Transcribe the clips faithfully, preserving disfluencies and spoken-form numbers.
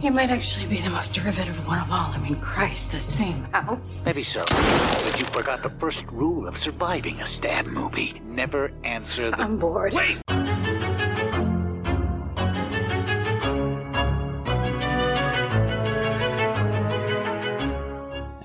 You might actually be the most derivative one of all. I mean, Christ, the same house. Maybe so. But you forgot the first rule of surviving a stab movie. Never answer the... I'm bored. Wait!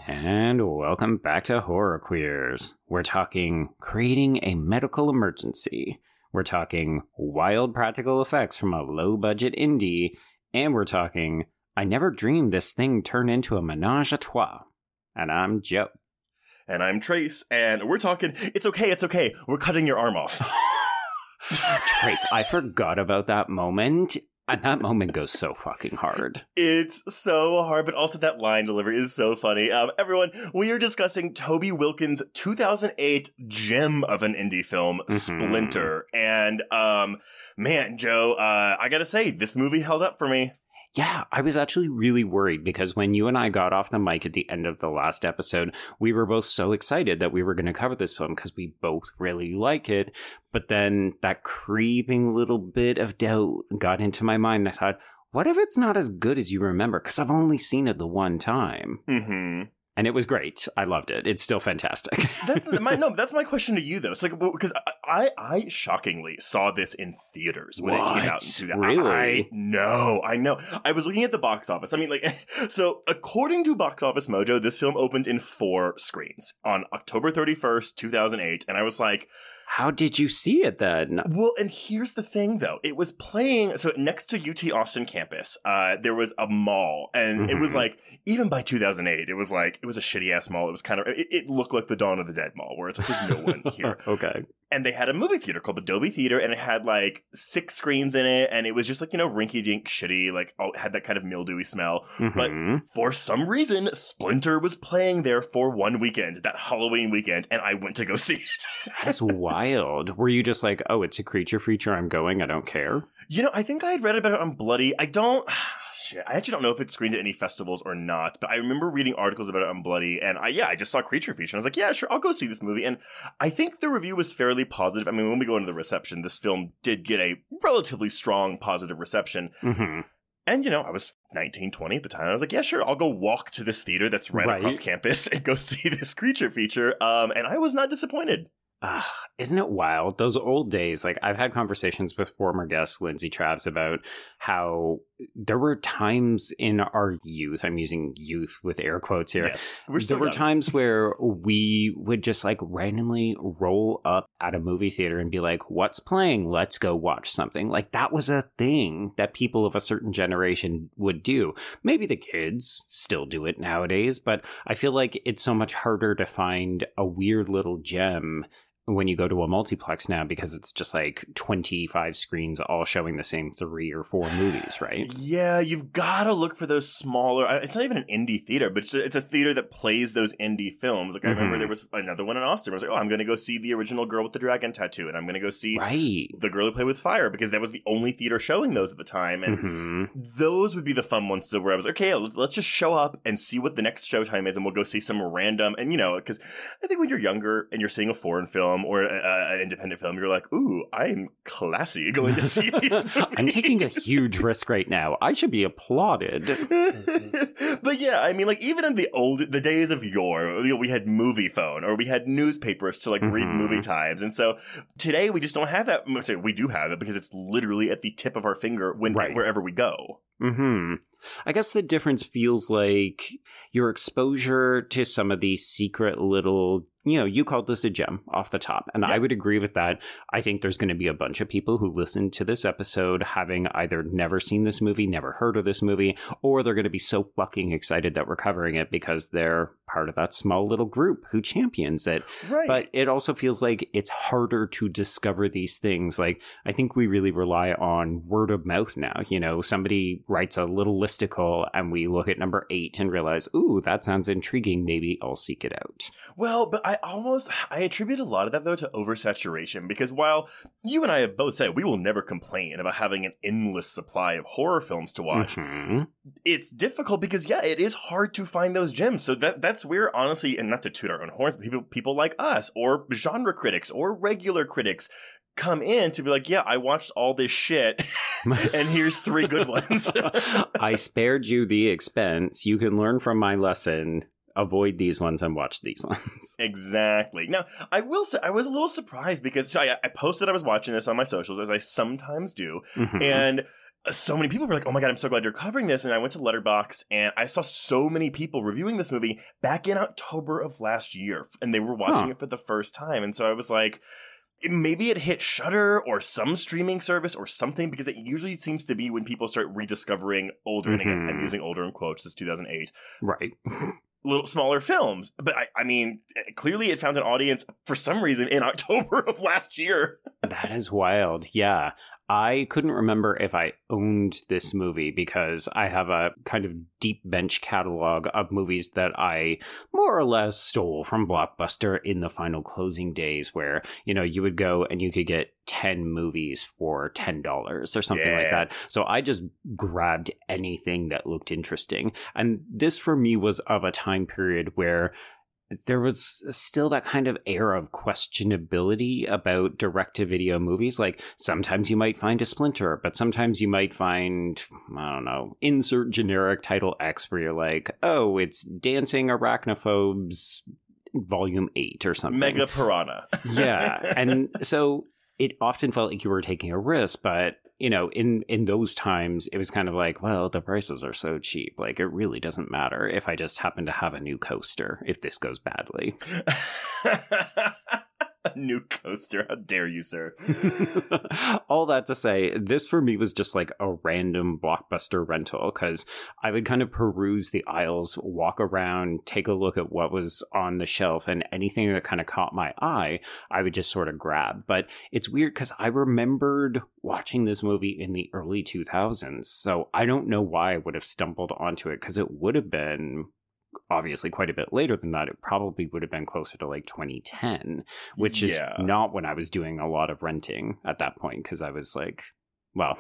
And welcome back to Horrorqueers. We're talking creating a medical emergency. We're talking wild practical effects from a low-budget indie. And we're talking, I never dreamed this thing turned into a menage a trois. And I'm Joe. And I'm Trace. And we're talking, it's okay, it's okay. We're cutting your arm off. Trace, I forgot about that moment. And that moment goes so fucking hard. It's so hard, but also that line delivery is so funny. Um, everyone, we are discussing Toby Wilkins' two thousand eight gem of an indie film, mm-hmm. Splinter. And, um, man, Joe, uh, I gotta say, this movie held up for me. Yeah, I was actually really worried because when you and I got off the mic at the end of the last episode, we were both so excited that we were going to cover this film because we both really like it. But then that creeping little bit of doubt got into my mind. I thought, what if it's not as good as you remember? Because I've only seen it the one time. Mm-hmm. And it was great. I loved it. It's still fantastic. that's my, no, that's my question to you, though. It's like, because I, I, I shockingly saw this in theaters when what? it came out. That. Really? I, I know. I know. I was looking at the box office. I mean, like, so according to Box Office Mojo, this film opened in four screens on October thirty-first, two thousand eight. And I was like... How did you see it then? Well, and here's the thing, though. It was playing, so next to U T Austin campus, uh, there was a mall. And mm-hmm. it was like, even by two thousand eight, it was like, it was a shitty-ass mall. It was kind of, it, it looked like the Dawn of the Dead mall, where it's like, there's no one here. Okay. And they had a movie theater called the Dobie Theater, and it had, like, six screens in it, and it was just, like, you know, rinky-dink shitty, like, oh, it had that kind of mildewy smell. Mm-hmm. But for some reason, Splinter was playing there for one weekend, that Halloween weekend, and I went to go see it. That's wild. Were you just like, oh, it's a creature feature, I'm going, I don't care? You know, I think I had read about it on Bloody. I don't... Shit, I actually don't know if it screened at any festivals or not, but I remember reading articles about it on Bloody, and I, yeah, I just saw Creature Feature, and I was like, yeah, sure, I'll go see this movie, and I think the review was fairly positive. I mean, when we go into the reception, this film did get a relatively strong positive reception, mm-hmm. and, you know, I was nineteen, twenty at the time, I was like, yeah, sure, I'll go walk to this theater that's right, right. across campus and go see this Creature Feature, um, and I was not disappointed. Ugh, isn't it wild? Those old days, like I've had conversations with former guest Lindsay Travis about how there were times in our youth, I'm using youth with air quotes here, yes, we're still there were times where we would just like randomly roll up at a movie theater and be like, what's playing? Let's go watch something. Like that was a thing that people of a certain generation would do. Maybe the kids still do it nowadays, but I feel like it's so much harder to find a weird little gem when you go to a multiplex now, because it's just like twenty-five screens all showing the same three or four movies, right? Yeah, you've got to look for those smaller... It's not even an indie theater, but it's a theater that plays those indie films. Like, I mm-hmm. remember there was another one in Austin where I was like, oh, I'm going to go see the original Girl with the Dragon Tattoo, and I'm going to go see right. The Girl Who Played with Fire, because that was the only theater showing those at the time. And mm-hmm. those would be the fun ones where I was like, okay, let's just show up and see what the next showtime is, and we'll go see some random... And, you know, because I think when you're younger and you're seeing a foreign film, or uh, an independent film, you're like, ooh, I'm classy going to see these movies. I'm taking a huge risk right now. I should be applauded. But yeah, I mean, like, even in the old, the days of yore, you know, we had movie phone, or we had newspapers to, like, mm-hmm. read movie times. And so today we just don't have that. So we do have it because it's literally at the tip of our finger when right. wherever we go. Mm-hmm. I guess the difference feels like your exposure to some of these secret little you know, you called this a gem off the top, and yeah. I would agree with that. I think there's going to be a bunch of people who listen to this episode having either never seen this movie, never heard of this movie, or they're going to be so fucking excited that we're covering it because they're part of that small little group who champions it. Right. But it also feels like it's harder to discover these things. Like, I think we really rely on word of mouth now. You know, somebody writes a little listicle and we look at number eight and realize, ooh, that sounds intriguing. Maybe I'll seek it out. Well, but I almost, I attribute a lot of that, though, to oversaturation, because while you and I have both said we will never complain about having an endless supply of horror films to watch, mm-hmm. it's difficult because, yeah, it is hard to find those gems. So that that's where, honestly, and not to toot our own horns, but people, people like us or genre critics or regular critics come in to be like, yeah, I watched all this shit and here's three good ones. I spared you the expense. You can learn from my lesson. Avoid these ones and watch these ones. Exactly. Now, I will say I was a little surprised because so I, I posted I was watching this on my socials, as I sometimes do. Mm-hmm. And so many people were like, oh, my God, I'm so glad you're covering this. And I went to Letterboxd and I saw so many people reviewing this movie back in October of last year. And they were watching huh. it for the first time. And so I was like, maybe it hit Shudder or some streaming service or something, because it usually seems to be when people start rediscovering older, mm-hmm. and I'm using older in quotes, since two thousand eight. Right. Little smaller films. But I, I mean, clearly it found an audience for some reason in October of last year. That is wild. Yeah. I couldn't remember if I owned this movie because I have a kind of deep bench catalog of movies that I more or less stole from Blockbuster in the final closing days where, you know, you would go and you could get ten movies for ten dollars or something yeah. like that. So I just grabbed anything that looked interesting. And this for me was of a time period where there was still that kind of air of questionability about direct-to-video movies. Like, sometimes you might find a Splinter, but sometimes you might find, I don't know, insert generic title X where you're like, oh, it's Dancing Arachnophobes Volume eight or something. Mega Piranha. Yeah. And so it often felt like you were taking a risk, but you know, in, in those times, it was kind of like, well, the prices are so cheap. Like, it really doesn't matter if I just happen to have a new coaster, if this goes badly. A new coaster. How dare you, sir? All that to say, this for me was just like a random Blockbuster rental, because I would kind of peruse the aisles, walk around, take a look at what was on the shelf, and anything that kind of caught my eye, I would just sort of grab. But it's weird because I remembered watching this movie in the early two thousands, so I don't know why I would have stumbled onto it, because it would have been obviously quite a bit later than that. It probably would have been closer to like twenty ten, which is yeah. not when I was doing a lot of renting at that point, because I was like, well,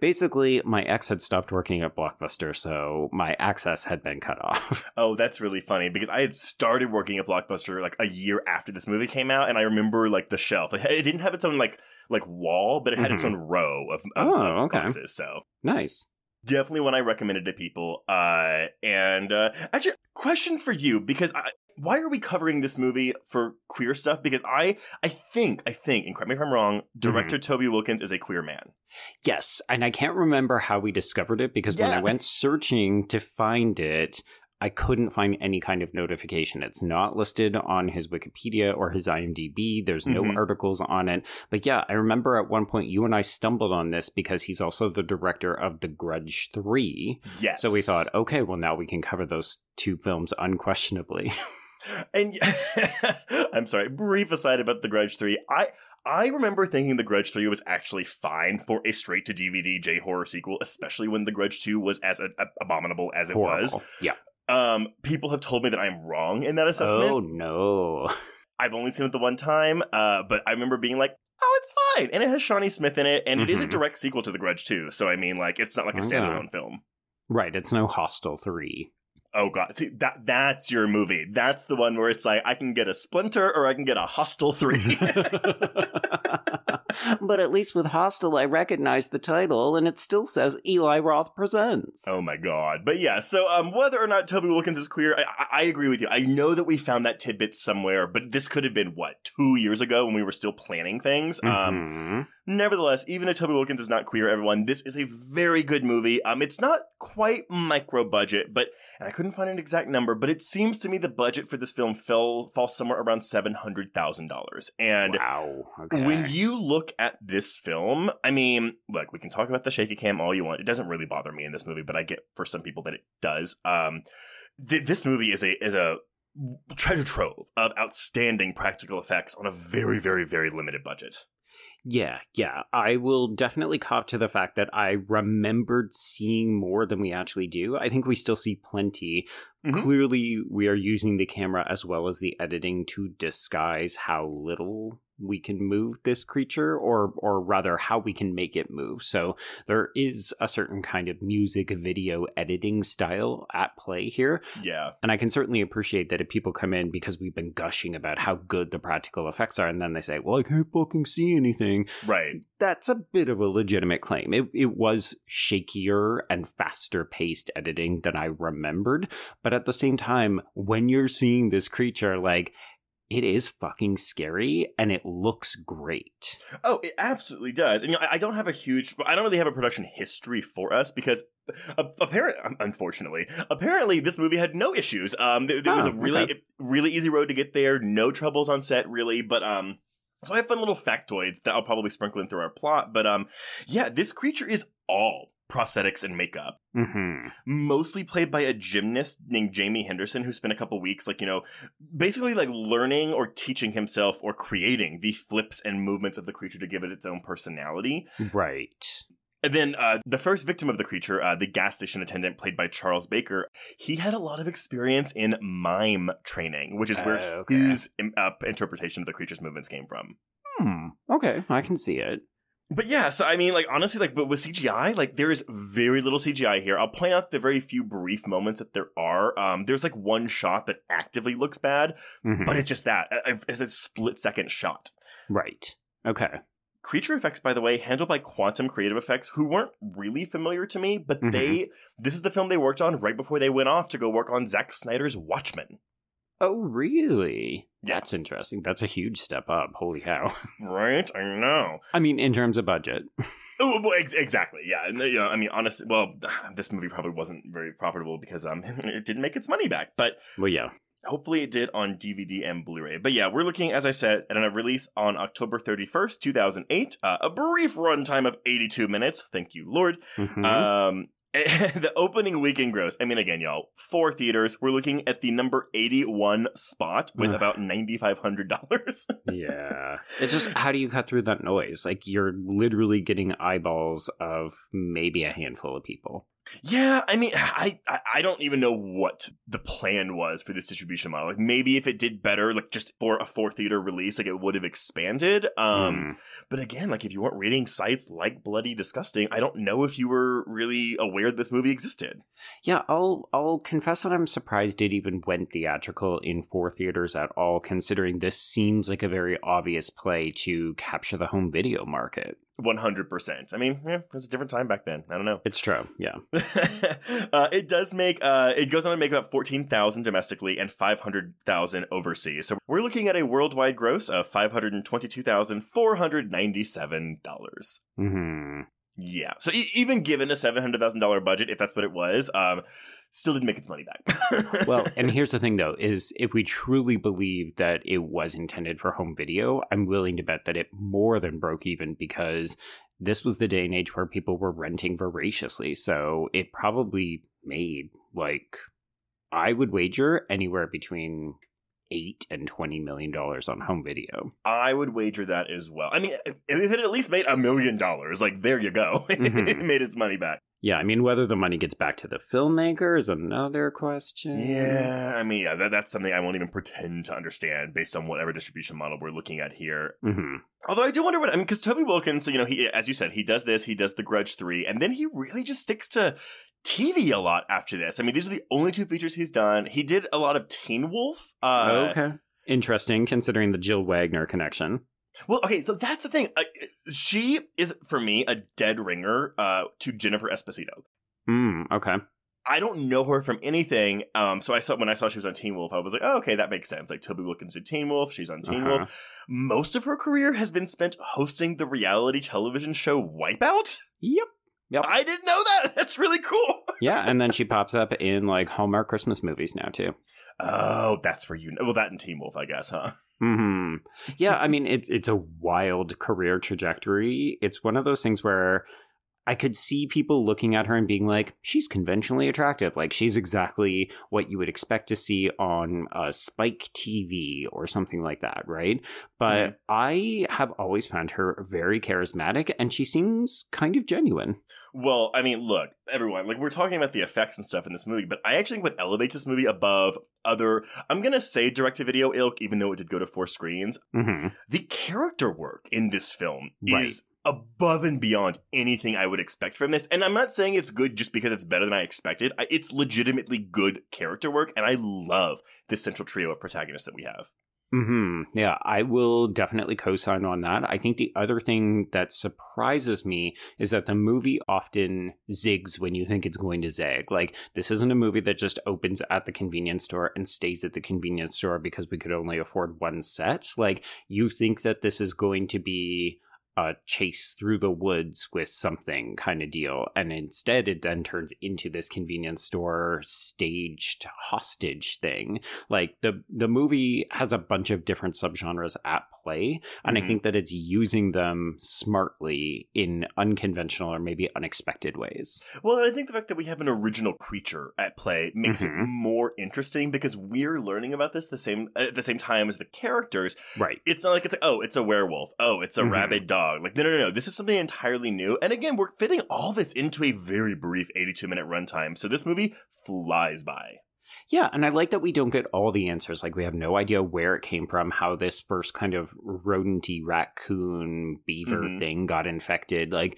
basically my ex had stopped working at Blockbuster, so my access had been cut off. Oh, that's really funny, because I had started working at Blockbuster like a year after this movie came out, and I remember like the shelf. It didn't have its own like like wall, but it had mm-hmm. its own row of, of, oh, of okay. boxes, so. Nice. Definitely one I recommended to people. Uh, and uh, actually, question for you, because I, why are we covering this movie for queer stuff? Because I, I think, I think, and correct me if I'm wrong, director mm-hmm. Toby Wilkins is a queer man. Yes, and I can't remember how we discovered it, because yeah. when I went searching to find it, I couldn't find any kind of notification. It's not listed on his Wikipedia or his IMDb. There's no mm-hmm. articles on it. But yeah, I remember at one point you and I stumbled on this because he's also the director of The Grudge three. Yes. So we thought, okay, well, now we can cover those two films unquestionably. And I'm sorry, brief aside about The Grudge three. I I remember thinking The Grudge three was actually fine for a straight-to-D V D J-horror sequel, especially when The Grudge two was as a, a, abominable as it Horrible. was. Yeah. Um, people have told me that I'm wrong in that assessment. Oh, no. I've only seen it the one time, uh, but I remember being like, oh, it's fine. And it has Shawnee Smith in it, and mm-hmm. it is a direct sequel to The Grudge two. So, I mean, like, it's not like a standalone yeah. film. Right. It's no Hostel three. Oh, God. See, that that's your movie. That's the one where it's like, I can get a Splinter or I can get a Hostel three. But at least with Hostel, I recognize the title, and it still says Eli Roth Presents. Oh, my God. But yeah, so um, whether or not Toby Wilkins is queer, I, I, I agree with you. I know that we found that tidbit somewhere, but this could have been, what, two years ago when we were still planning things? Mm-hmm. Um Nevertheless, even if Toby Wilkins is not queer, everyone, this is a very good movie. Um, it's not quite micro-budget, but, and I couldn't find an exact number, but it seems to me the budget for this film fell falls somewhere around seven hundred thousand dollars. And wow. Okay. When you look at this film, I mean, look, we can talk about the shaky cam all you want. It doesn't really bother me in this movie, but I get for some people that it does. Um, th- this movie is a is a... treasure trove of outstanding practical effects on a very, very, very limited budget. Yeah, yeah. I will definitely cop to the fact that I remembered seeing more than we actually do. I think we still see plenty. Mm-hmm. Clearly, we are using the camera as well as the editing to disguise how little we can move this creature, or or rather how we can make it move. So there is a certain kind of music video editing style at play here. Yeah. And I can certainly appreciate that if people come in, because we've been gushing about how good the practical effects are, and then they say, well, I can't fucking see anything. Right. That's a bit of a legitimate claim. It, it was shakier and faster paced editing than I remembered. But at the same time, when you're seeing this creature, like, it is fucking scary, and it looks great. Oh, it absolutely does. And you know, I don't have a huge, I don't really have a production history for us, because apparently, unfortunately, apparently this movie had no issues. Um, there, there oh, was a really, okay. really easy road to get there. No troubles on set, really. But um, so I have fun little factoids that I'll probably sprinkle in through our plot. But um, yeah, this creature is all prosthetics and makeup, mm-hmm. mostly played by a gymnast named Jamie Henderson, who spent a couple weeks, like, you know, basically like learning or teaching himself or creating the flips and movements of the creature to give it its own personality. Right. And then uh, the first victim of the creature, uh, the gas station attendant played by Charles Baker, he had a lot of experience in mime training, which is where uh, okay. his uh, interpretation of the creature's movements came from. Hmm. Okay, I can see it. But yeah, so I mean, like, honestly, like, but with C G I, like, there is very little C G I here. I'll point out the very few brief moments that there are. Um, there's, like, one shot that actively looks bad, mm-hmm. but it's just that. It's a split-second shot. Right. Okay. Creature effects, by the way, handled by Quantum Creative Effects, who weren't really familiar to me, but mm-hmm. they, this is the film they worked on right before they went off to go work on Zack Snyder's Watchmen. Oh, really? Yeah. That's interesting. That's a huge step up. Holy cow. Right? I know. I mean, in terms of budget. Oh, well, ex- exactly. Yeah. And, you know, I mean, honestly, well, this movie probably wasn't very profitable because um, it didn't make its money back. But well, yeah. Hopefully it did on D V D and Blu-ray. But yeah, we're looking, as I said, at a release on October thirty-first, two thousand eight. Uh, a brief runtime of eighty-two minutes. Thank you, Lord. Mm-hmm. Um... The opening weekend gross, I mean, again, y'all, four theaters, we're looking at the number eighty-one spot with about nine thousand five hundred dollars. Yeah. It's just, how do you cut through that noise? Like, you're literally getting eyeballs of maybe a handful of people. Yeah, I mean, I, I don't even know what the plan was for this distribution model. Like, maybe if it did better, like, just for a four-theater release, like, it would have expanded. Um, mm. But again, like, if you weren't reading sites like Bloody Disgusting, I don't know if you were really aware that this movie existed. Yeah, I'll I'll confess that I'm surprised it even went theatrical in four theaters at all, considering this seems like a very obvious play to capture the home video market. one hundred percent. I mean, yeah, it was a different time back then. I don't know. It's true. Yeah. uh, it does make, uh, it goes on to make about fourteen thousand domestically and five hundred thousand overseas. So we're looking at a worldwide gross of five hundred twenty-two thousand four hundred ninety-seven dollars. Mm-hmm. Yeah. So e- even given a seven hundred thousand dollars budget, if that's what it was, um, still didn't make its money back. Well, and here's the thing, though, is if we truly believe that it was intended for home video, I'm willing to bet that it more than broke even, because this was the day and age where people were renting voraciously. So it probably made, like, I would wager anywhere between eight and twenty million dollars on home video. I would wager that as well. I mean, if it at least made a million dollars, like, there you go. Mm-hmm. It made its money back. Yeah, I mean, whether the money gets back to the filmmaker is another question. Yeah, I mean, yeah, that, that's something I won't even pretend to understand based on whatever distribution model we're looking at here. Mm-hmm. Although I do wonder what, I mean, because Toby Wilkins, so, you know, he, as you said, he does this, he does The Grudge three, and then he really just sticks to T V a lot after this. I mean, these are the only two features he's done. He did a lot of Teen Wolf. Uh, okay. Interesting, considering the Jill Wagner connection. Well, okay, so that's the thing. Uh, she is, for me, a dead ringer uh, to Jennifer Esposito. Mm, okay. I don't know her from anything. Um, so I saw when I saw she was on Teen Wolf, I was like, oh, okay, that makes sense. Like, Toby Wilkins did Teen Wolf. She's on Teen uh-huh. Wolf. Most of her career has been spent hosting the reality television show Wipeout. Yep. Yep. I didn't know that. That's really cool. Yeah, and then she pops up in, like, Hallmark Christmas movies now, too. Oh, that's where you know. Well, that and Teen Wolf, I guess, huh? Mm-hmm. Yeah, I mean, it's it's a wild career trajectory. It's one of those things where I could see people looking at her and being like, she's conventionally attractive. Like, she's exactly what you would expect to see on uh, Spike T V or something like that, right? But mm-hmm. I have always found her very charismatic, and she seems kind of genuine. Well, I mean, look, everyone, like, we're talking about the effects and stuff in this movie, but I actually think what elevates this movie above other, I'm going to say direct-to-video ilk, even though it did go to four screens, mm-hmm. the character work in this film right. is above and beyond anything I would expect from this. And I'm not saying it's good just because it's better than I expected. I, it's legitimately good character work, and I love this central trio of protagonists that we have. Hmm. Yeah, I will definitely co-sign on that. I think the other thing that surprises me is that the movie often zigs when you think it's going to zag. Like, this isn't a movie that just opens at the convenience store and stays at the convenience store because we could only afford one set. Like, you think that this is going to be a chase through the woods with something kind of deal, and instead it then turns into this convenience store staged hostage thing. Like, the the movie has a bunch of different subgenres at play, and mm-hmm. I think that it's using them smartly in unconventional or maybe unexpected ways. Well, I think the fact that we have an original creature at play makes mm-hmm. it more interesting, because we're learning about this the same at the same time as the characters. Right. It's not like it's like, oh, it's a werewolf, oh, it's a mm-hmm. rabid dog. Like, no, no, no. This is something entirely new. And again, we're fitting all this into a very brief eighty-two minute runtime. So this movie flies by. Yeah, and I like that we don't get all the answers. Like, we have no idea where it came from, how this first kind of rodent-y raccoon beaver mm-hmm. thing got infected. Like,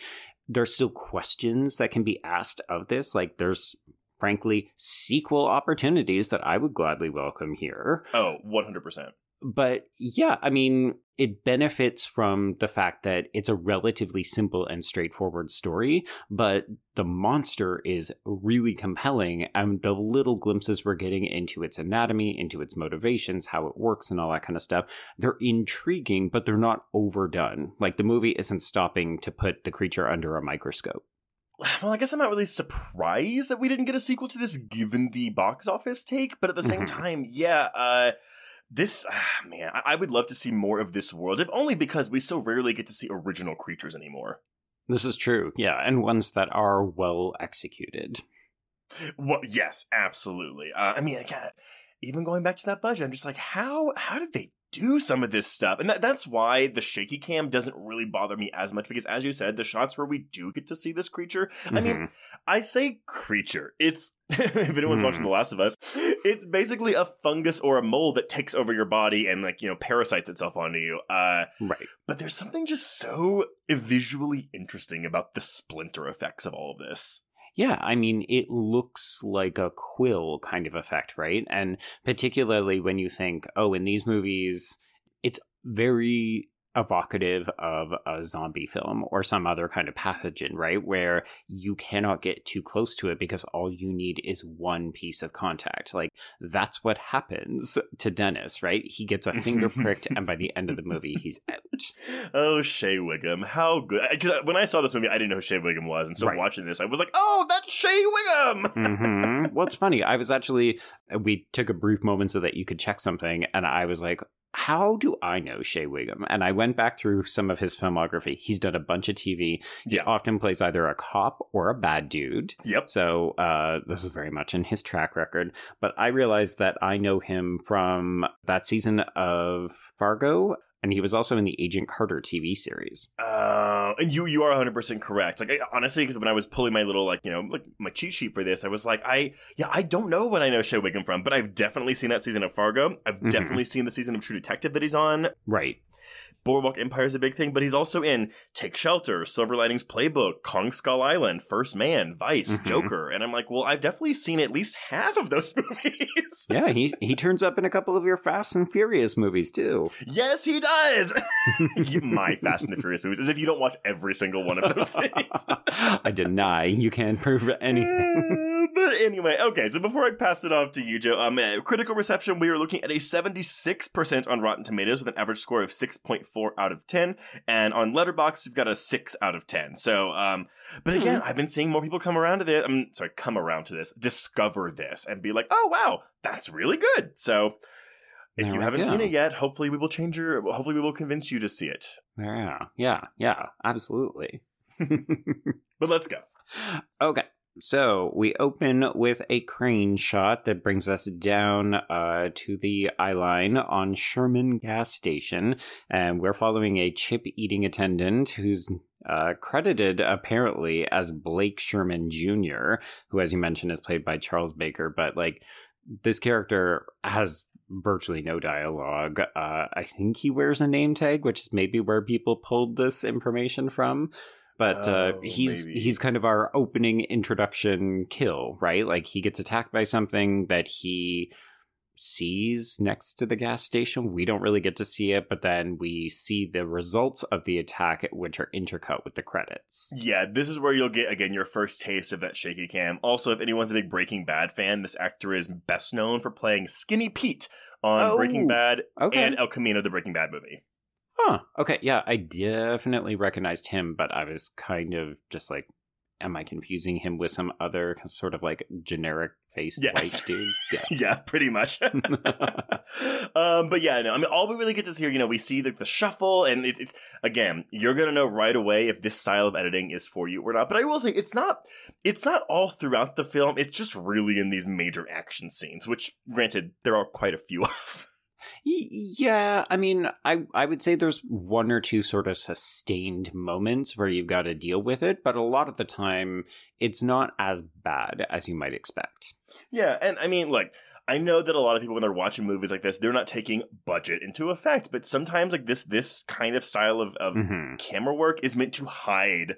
there's still questions that can be asked of this. Like, there's, frankly, sequel opportunities that I would gladly welcome here. Oh, one hundred percent. But yeah, I mean, it benefits from the fact that it's a relatively simple and straightforward story, but the monster is really compelling, and the little glimpses we're getting into its anatomy, into its motivations, how it works, and all that kind of stuff, they're intriguing, but they're not overdone. Like, the movie isn't stopping to put the creature under a microscope. Well, I guess I'm not really surprised that we didn't get a sequel to this given the box office take, but at the same time, yeah, uh... This, ah, man, I would love to see more of this world, if only because we so rarely get to see original creatures anymore. This is true, yeah, and ones that are well executed. Well, yes, absolutely. Uh, I mean, I can't, even going back to that budget, I'm just like, how how did they do some of this stuff? And that, that's why the shaky cam doesn't really bother me as much, because, as you said, the shots where we do get to see this creature, mm-hmm. I mean, I say creature, it's... if anyone's watching The Last of Us, it's basically a fungus or a mole that takes over your body and, like, you know, parasites itself onto you. Uh, right. But there's something just so visually interesting about the splinter effects of all of this. Yeah, I mean, it looks like a quill kind of effect, right? And particularly when you think, oh, in these movies, it's very evocative of a zombie film or some other kind of pathogen, right? Where you cannot get too close to it because all you need is one piece of contact. Like, that's what happens to Dennis, right? He gets a finger pricked, and by the end of the movie, he's out. Oh, Shea Whigham. How good. Because when I saw this movie, I didn't know who Shea Whigham was. And so right. watching this, I was like, oh, that's Shea Whigham! mm-hmm. Well, it's funny. I was actually, we took a brief moment so that you could check something. And I was like, how do I know Shea Whigham? And I went back through some of his filmography. He's done a bunch of T V. He yeah. often plays either a cop or a bad dude. Yep. So uh, this is very much in his track record. But I realized that I know him from that season of Fargo. And he was also in the Agent Carter T V series. Uh, and you you are one hundred percent correct. Like, I, honestly, because when I was pulling my little, like, you know, like my cheat sheet for this, I was like, I yeah, I don't know what I know Shea Whigham from, but I've definitely seen that season of Fargo. I've mm-hmm. definitely seen the season of True Detective that he's on. Right. Boardwalk Empire is a big thing, but he's also in Take Shelter, Silver Linings Playbook, Kong Skull Island, First Man, Vice, mm-hmm. Joker. And I'm like, well, I've definitely seen at least half of those movies. Yeah, he he turns up in a couple of your Fast and Furious movies, too. Yes, he does. My Fast and the Furious movies, as if you don't watch every single one of those things. I deny you can't prove anything. But anyway, okay, so before I pass it off to you, Joe, um, uh, critical reception, we are looking at a seventy-six percent on Rotten Tomatoes with an average score of six point four out of ten. And on Letterboxd, we've got a six out of ten. So, um, but again, mm-hmm. I've been seeing more people come around to this. I'm sorry, come around to this, discover this, and be like, oh, wow, that's really good. So if there you haven't go. seen it yet, hopefully we will change your, hopefully we will convince you to see it. Yeah, yeah, yeah, absolutely. But let's go. Okay. So we open with a crane shot that brings us down uh, to the eye line on Sherman Gas Station, and we're following a chip-eating attendant who's uh, credited apparently as Blake Sherman Junior, who, as you mentioned, is played by Charles Baker, but like this character has virtually no dialogue. Uh, I think he wears a name tag, which is maybe where people pulled this information from. But uh, oh, he's maybe. he's kind of our opening introduction kill, right? Like he gets attacked by something that he sees next to the gas station. We don't really get to see it, but then we see the results of the attack, which are intercut with the credits. Yeah, this is where you'll get, again, your first taste of that shaky cam. Also, if anyone's a big Breaking Bad fan, this actor is best known for playing Skinny Pete on oh, Breaking Bad okay. and El Camino, the Breaking Bad movie. Huh. Okay. Yeah, I definitely recognized him, but I was kind of just like, am I confusing him with some other sort of like generic faced yeah. white dude? Yeah. Yeah, pretty much. um, but yeah, no, I mean, all we really get to see here, you know, we see like the, the shuffle, and it, it's, again, you're going to know right away if this style of editing is for you or not. But I will say it's not, it's not all throughout the film. It's just really in these major action scenes, which granted, there are quite a few of. Yeah, I mean, I, I would say there's one or two sort of sustained moments where you've got to deal with it, but a lot of the time, it's not as bad as you might expect. Yeah, and I mean, like, I know that a lot of people, when they're watching movies like this, they're not taking budget into effect, but sometimes, like, this this kind of style of, of mm-hmm. camera work is meant to hide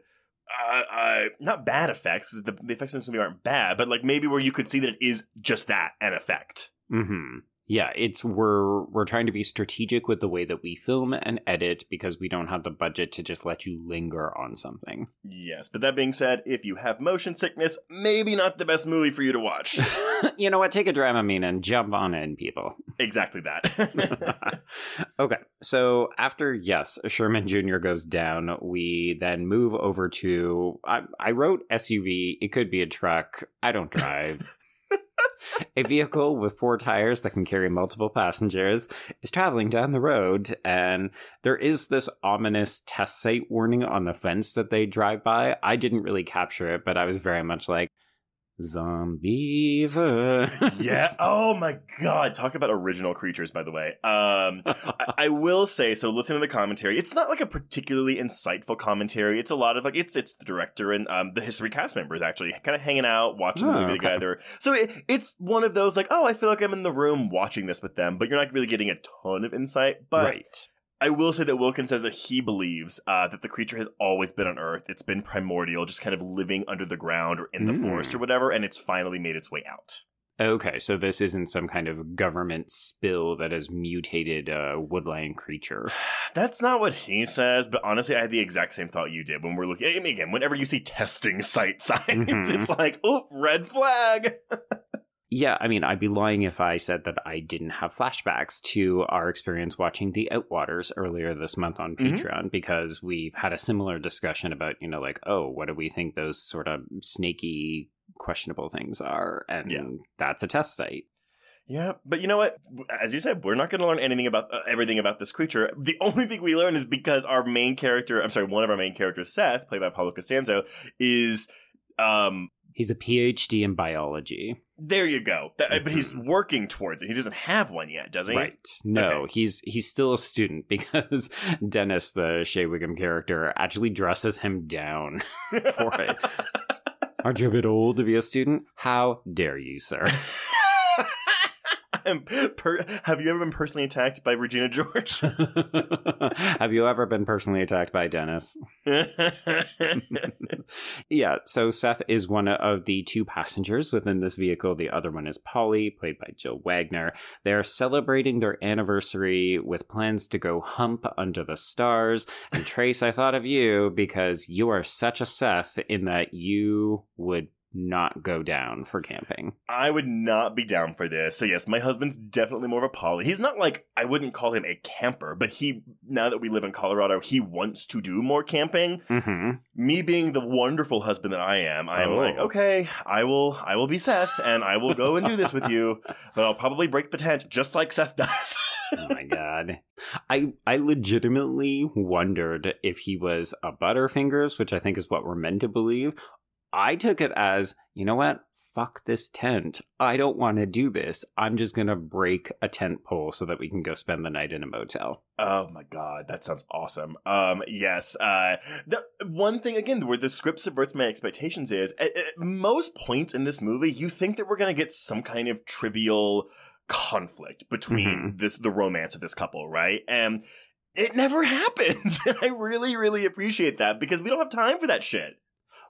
Uh, uh, not bad effects, because the, the effects in this movie aren't bad, but, like, maybe where you could see that it is just that, an effect. Mm-hmm. Yeah, it's we're we're trying to be strategic with the way that we film and edit because we don't have the budget to just let you linger on something. Yes, but that being said, if you have motion sickness, maybe not the best movie for you to watch. You know what? Take a Dramamine and jump on in, people. Exactly that. Okay, so after, yes, Sherman Junior goes down, we then move over to, I, I wrote S U V, it could be a truck, I don't drive. A vehicle with four tires that can carry multiple passengers is traveling down the road, and there is this ominous test site warning on the fence that they drive by. I didn't really capture it, but I was very much like, Zombieverse. Yeah. Oh my God. Talk about original creatures, by the way. Um, I, I will say, so listen to the commentary. It's not like a particularly insightful commentary. It's a lot of like, it's it's the director and um, the history cast members actually kind of hanging out, watching oh, the movie okay. together. So it, it's one of those like, oh, I feel like I'm in the room watching this with them, but you're not really getting a ton of insight. But right. I will say that Wilkins says that he believes uh, that the creature has always been on Earth. It's been primordial, just kind of living under the ground or in the mm. forest or whatever, and it's finally made its way out. Okay, so this isn't some kind of government spill that has mutated a woodland creature. That's not what he says, but honestly, I had the exact same thought you did when we're looking. I mean, again, whenever you see testing site signs, mm-hmm. it's like, oh, red flag. Yeah, I mean, I'd be lying if I said that I didn't have flashbacks to our experience watching The Outwaters earlier this month on mm-hmm. Patreon, because we've had a similar discussion about, you know, like, oh, what do we think those sort of snaky, questionable things are? And yeah. that's a test site. Yeah, but you know what? As you said, we're not going to learn anything about uh, everything about this creature. The only thing we learn is because our main character, I'm sorry, one of our main characters, Seth, played by Paulo Costanzo, is... um. He's a P H D in biology. There you go. That, but he's working towards it. He doesn't have one yet, does he? Right. No, okay. he's he's still a student because Dennis, the Shea Whigham character, actually dresses him down for it. Aren't you a bit old to be a student? How dare you, sir? Per- have you ever been personally attacked by Regina George? Have you ever been personally attacked by Dennis? Yeah, so Seth is one of the two passengers within this vehicle. The other one is Polly, played by Jill Wagner. They're celebrating their anniversary with plans to go hump under the stars. And Trace, I thought of you because you are such a Seth in that you would not go down for camping. I would not be down for this. So yes, my husband's definitely more of a poly. He's not like, I wouldn't call him a camper, but he, now that we live in Colorado, he wants to do more camping. Mm-hmm. Me being the wonderful husband that I am, I am oh. like, okay, I will, I will be Seth and I will go and do this with you, but I'll probably break the tent just like Seth does. Oh my God. I I legitimately wondered if he was a Butterfingers, which I think is what we're meant to believe. I took it as, you know what? Fuck this tent. I don't want to do this. I'm just going to break a tent pole so that we can go spend the night in a motel. Oh my God, that sounds awesome. Um, yes. Uh, the one thing, again, where the script subverts my expectations is, at, at most points in this movie, you think that we're going to get some kind of trivial conflict between mm-hmm. this, the romance of this couple, right? And it never happens. And I really, really appreciate that because we don't have time for that shit.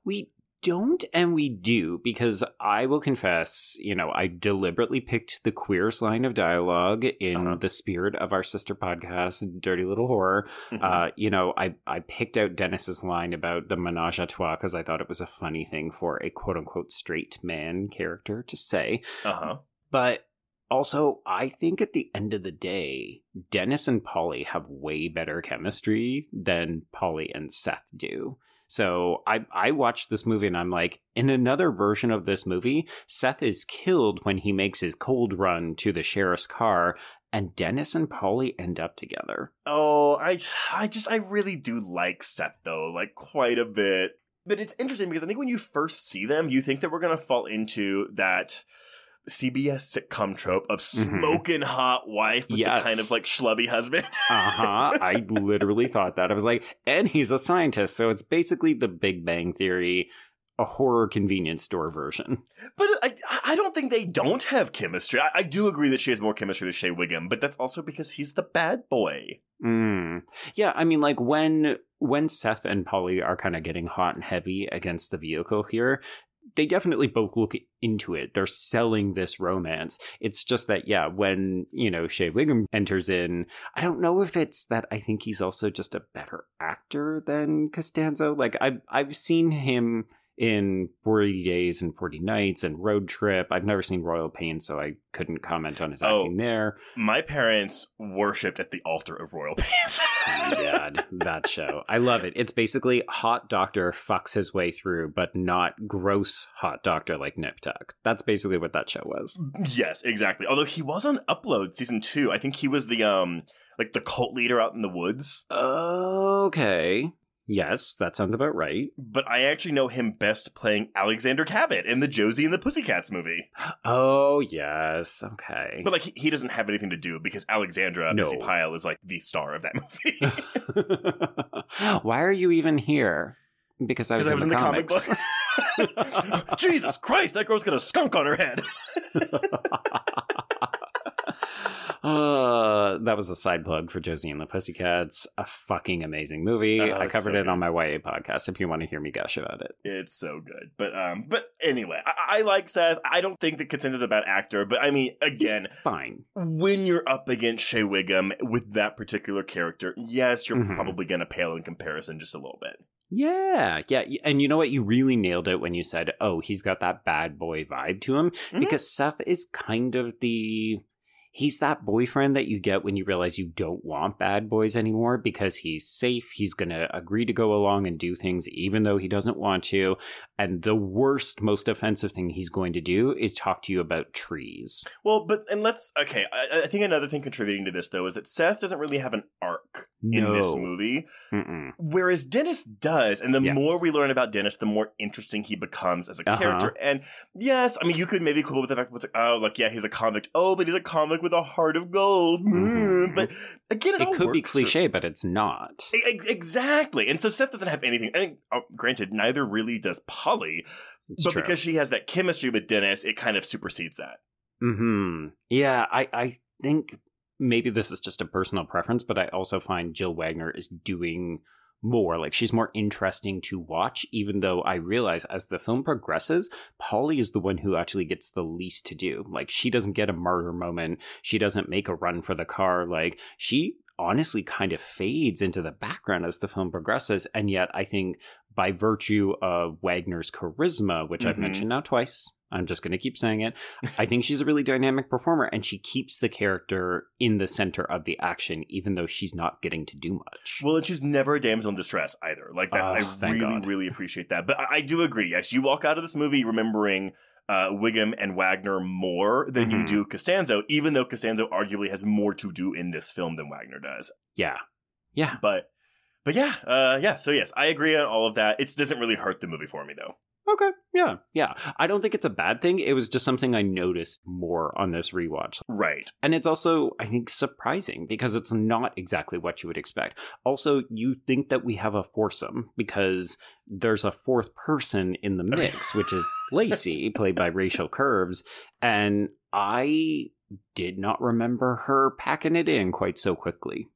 We don't, and we do, because I will confess, you know, I deliberately picked the queerest line of dialogue in uh-huh. the spirit of our sister podcast, Dirty Little Horror. Mm-hmm. Uh, you know, I, I picked out Dennis's line about the menage a trois because I thought it was a funny thing for a quote-unquote straight man character to say. Uh-huh. But also, I think at the end of the day, Dennis and Polly have way better chemistry than Polly and Seth do. So I, I watched this movie and I'm like, in another version of this movie, Seth is killed when he makes his cold run to the sheriff's car, and Dennis and Polly end up together. Oh, I, I just, I really do like Seth though, like quite a bit. But it's interesting because I think when you first see them, you think that we're going to fall into that C B S sitcom trope of smoking mm-hmm. hot wife with yes. the kind of like schlubby husband. uh-huh. I literally thought that. I was like, and he's a scientist. So it's basically the Big Bang Theory, a horror convenience store version. But I, I don't think they don't have chemistry. I, I do agree that she has more chemistry with Shea Whigham, but that's also because he's the bad boy. Mm. Yeah, I mean, like when when Seth and Polly are kind of getting hot and heavy against the vehicle here, they definitely both look into it. They're selling this romance. It's just that, yeah, when, you know, Shea Whigham enters in, I don't know if it's that I think he's also just a better actor than Costanzo. Like, I've, I've seen him in forty days and forty nights and Road Trip. I've never seen Royal Pain, so I couldn't comment on his oh, acting there. My parents worshipped at the altar of Royal Pains. Oh my God, that show. I love it. It's basically hot doctor fucks his way through, but not gross hot doctor like Nip Tuck. That's basically what that show was. Yes, exactly. Although he was on Upload season two. I think he was the, um, like the cult leader out in the woods. Okay. Yes, that sounds about right. But I actually know him best playing Alexander Cabot in the Josie and the Pussycats movie. Oh, yes. Okay. But, like, he, he doesn't have anything to do because Alexandra no. Missy Pyle is, like, the star of that movie. Why are you even here? Because I was, in, I was the in the comics. comic book. Jesus Christ, that girl's got a skunk on her head. Uh, that was a side plug for Josie and the Pussycats. A fucking amazing movie. Oh, I covered so it good. On my Y A podcast if you want to hear me gush about it. It's so good. But um, but anyway, I, I like Seth. I don't think that Costanzo's a bad actor, but I mean, again, he's fine. When you're up against Shea Whigham with that particular character, yes, you're mm-hmm. probably going to pale in comparison just a little bit. Yeah, yeah. And you know what? You really nailed it when you said, oh, he's got that bad boy vibe to him. Mm-hmm. Because Seth is kind of the... He's that boyfriend that you get when you realize you don't want bad boys anymore because he's safe. He's going to agree to go along and do things even though he doesn't want to. And the worst, most offensive thing he's going to do is talk to you about trees. Well, but and let's OK, I, I think another thing contributing to this, though, is that Seth doesn't really have an arc no. in this movie, Mm-mm. whereas Dennis does. And the yes. more we learn about Dennis, the more interesting he becomes as a uh-huh. character. And yes, I mean, you could maybe quibble with the fact that it's like, oh, like, yeah, he's a convict. Oh, but he's a convict with a heart of gold. Mm-hmm. But again, it, it all could be cliche, but it's not. E- exactly. And so Seth doesn't have anything. And uh, granted, neither really does Polly. It's but true. Because she has that chemistry with Dennis, it kind of supersedes that. Mm-hmm. Yeah, I, I think maybe this is just a personal preference, but I also find Jill Wagner is doing more. Like, she's more interesting to watch, even though I realize as the film progresses, Polly is the one who actually gets the least to do. Like, she doesn't get a martyr moment. She doesn't make a run for the car. Like, she honestly kind of fades into the background as the film progresses. And yet I think by virtue of Wagner's charisma, which mm-hmm. I've mentioned now twice. I'm just going to keep saying it. I think she's a really dynamic performer, and she keeps the character in the center of the action, even though she's not getting to do much. Well, and she's never a damsel in distress either. Like, that's oh, I really, God. really appreciate that. But I, I do agree. Yes, you walk out of this movie remembering uh, Whigham and Wagner more than mm-hmm. you do Costanzo, even though Costanzo arguably has more to do in this film than Wagner does. Yeah. Yeah. But, but yeah. Uh, yeah. So, yes, I agree on all of that. It doesn't really hurt the movie for me, though. Okay. Yeah. Yeah. I don't think it's a bad thing. It was just something I noticed more on this rewatch. Right. And it's also, I think, surprising because it's not exactly what you would expect. Also, you think that we have a foursome because there's a fourth person in the mix, which is Lacey, played by Rachel Curves. And I did not remember her packing it in quite so quickly.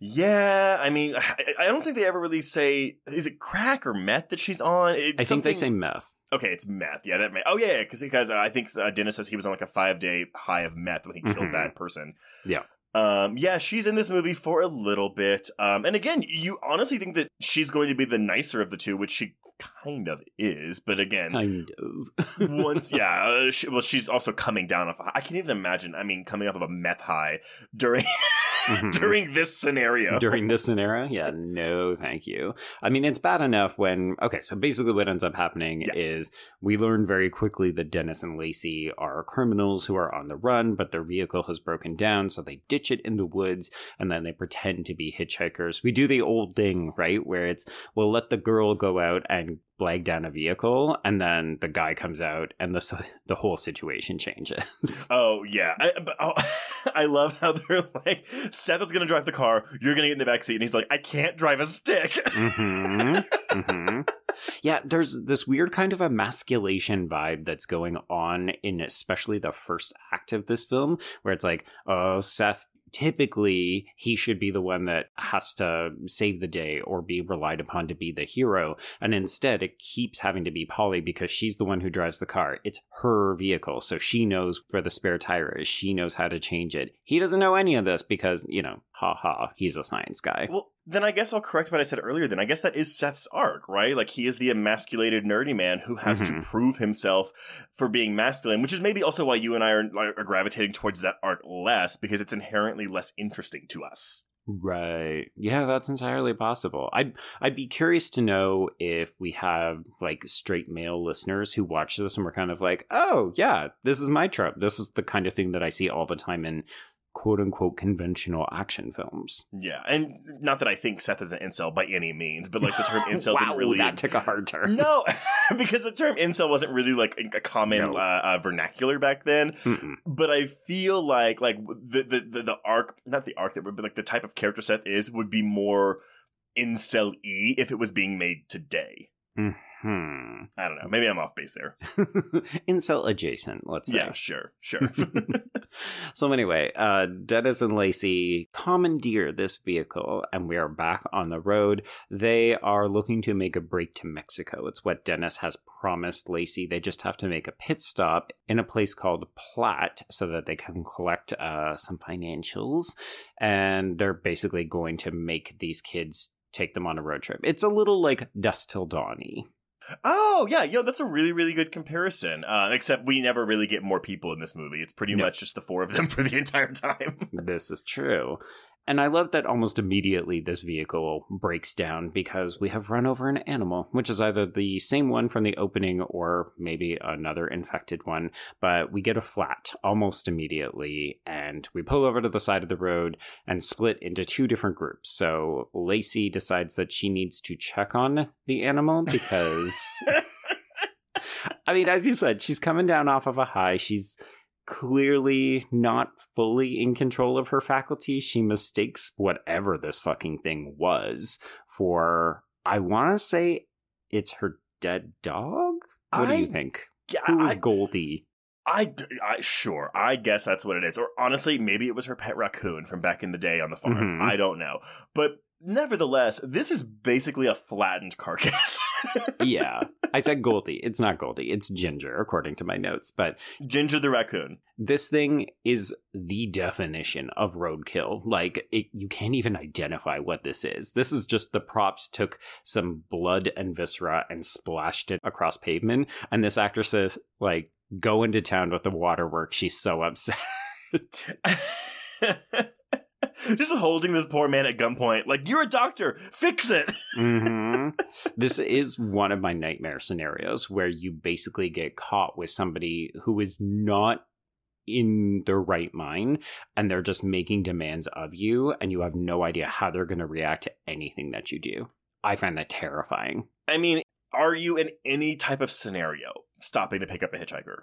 Yeah, I mean, I, I don't think they ever really say, is it crack or meth that she's on? It's I think they say meth. Okay, it's meth. Yeah, that may. Oh, yeah, because because uh, I think uh, Dennis says he was on like a five-day high of meth when he mm-hmm. killed that person. Yeah. Um, yeah, she's in this movie for a little bit. Um, and again, you honestly think that she's going to be the nicer of the two, which she kind of is. But again, kind of. once, yeah. Uh, she, well, she's also coming down off. I can't even imagine. I mean, coming off of a meth high during. Mm-hmm. During this scenario. During this scenario? Yeah, no, thank you. I mean, it's bad enough when... Okay, so basically what ends up happening yeah. is we learn very quickly that Dennis and Lacey are criminals who are on the run, but their vehicle has broken down, so they ditch it in the woods, and then they pretend to be hitchhikers. We do the old thing, right? Where it's, we'll let the girl go out and blag down a vehicle, and then the guy comes out, and the the whole situation changes. Oh, yeah. I, but, oh, I love how they're like, Seth is going to drive the car, you're going to get in the backseat, and he's like, I can't drive a stick. Mm-hmm. Mm-hmm. Yeah, there's this weird kind of emasculation vibe that's going on in especially the first act of this film, where it's like, oh, Seth... Typically, he should be the one that has to save the day or be relied upon to be the hero. And instead, it keeps having to be Polly because she's the one who drives the car. It's her vehicle. So she knows where the spare tire is. She knows how to change it. He doesn't know any of this because, you know, ha ha, he's a science guy. Well, then I guess I'll correct what I said earlier then. I guess that is Seth's arc, right? Like, he is the emasculated nerdy man who has mm-hmm. to prove himself for being masculine, which is maybe also why you and I are, are gravitating towards that arc less, because it's inherently less interesting to us. Right. Yeah, that's entirely possible. I'd, I'd be curious to know if we have, like, straight male listeners who watch this and we're kind of like, oh, yeah, this is my trope. This is the kind of thing that I see all the time in quote-unquote conventional action films. Yeah, and not that I think Seth is an incel by any means, but like the term incel wow, didn't really... that took a hard turn. No, because the term incel wasn't really like a common no. uh, uh, vernacular back then. Mm-mm. But I feel like like the, the, the, the arc, not the arc, that would be like the type of character Seth is would be more incel-y if it was being made today. Hmm. I don't know. Maybe I'm off base there. Incel adjacent, let's say. Yeah, sure, sure. So anyway, uh, Dennis and Lacey commandeer this vehicle, and we are back on the road. They are looking to make a break to Mexico. It's what Dennis has promised Lacey. They just have to make a pit stop in a place called Platt so that they can collect uh, some financials. And they're basically going to make these kids take them on a road trip. It's a little like Dust Till Dawn-y. Oh, yeah. You know, that's a really, really good comparison. Uh, except we never really get more people in this movie. It's pretty no. much just the four of them for the entire time. This is true. And I love that almost immediately this vehicle breaks down because we have run over an animal, which is either the same one from the opening or maybe another infected one. But we get a flat almost immediately, and we pull over to the side of the road and split into two different groups. So Lacey decides that she needs to check on the animal because, I mean, as you said, she's coming down off of a high. She's clearly not fully in control of her faculty. She mistakes whatever this fucking thing was for, I want to say it's her dead dog? What I, do you think? Yeah, Who is I, Goldie? I, I, sure, I guess that's what it is. Or honestly, maybe it was her pet raccoon from back in the day on the farm. Mm-hmm. I don't know. But Nevertheless, this is basically a flattened carcass. Yeah. I said Goldie. It's not Goldie. It's Ginger, according to my notes. But Ginger the raccoon. This thing is the definition of roadkill. Like, it, you can't even identify what this is. This is just the props took some blood and viscera and splashed it across pavement. And this actress is like, go into town with the waterworks. She's so upset. Just holding this poor man at gunpoint, like, you're a doctor, fix it. Mm-hmm. This is one of my nightmare scenarios where you basically get caught with somebody who is not in their right mind, and they're just making demands of you, and you have no idea how they're going to react to anything that you do. I find that terrifying. I mean, are you in any type of scenario stopping to pick up a hitchhiker?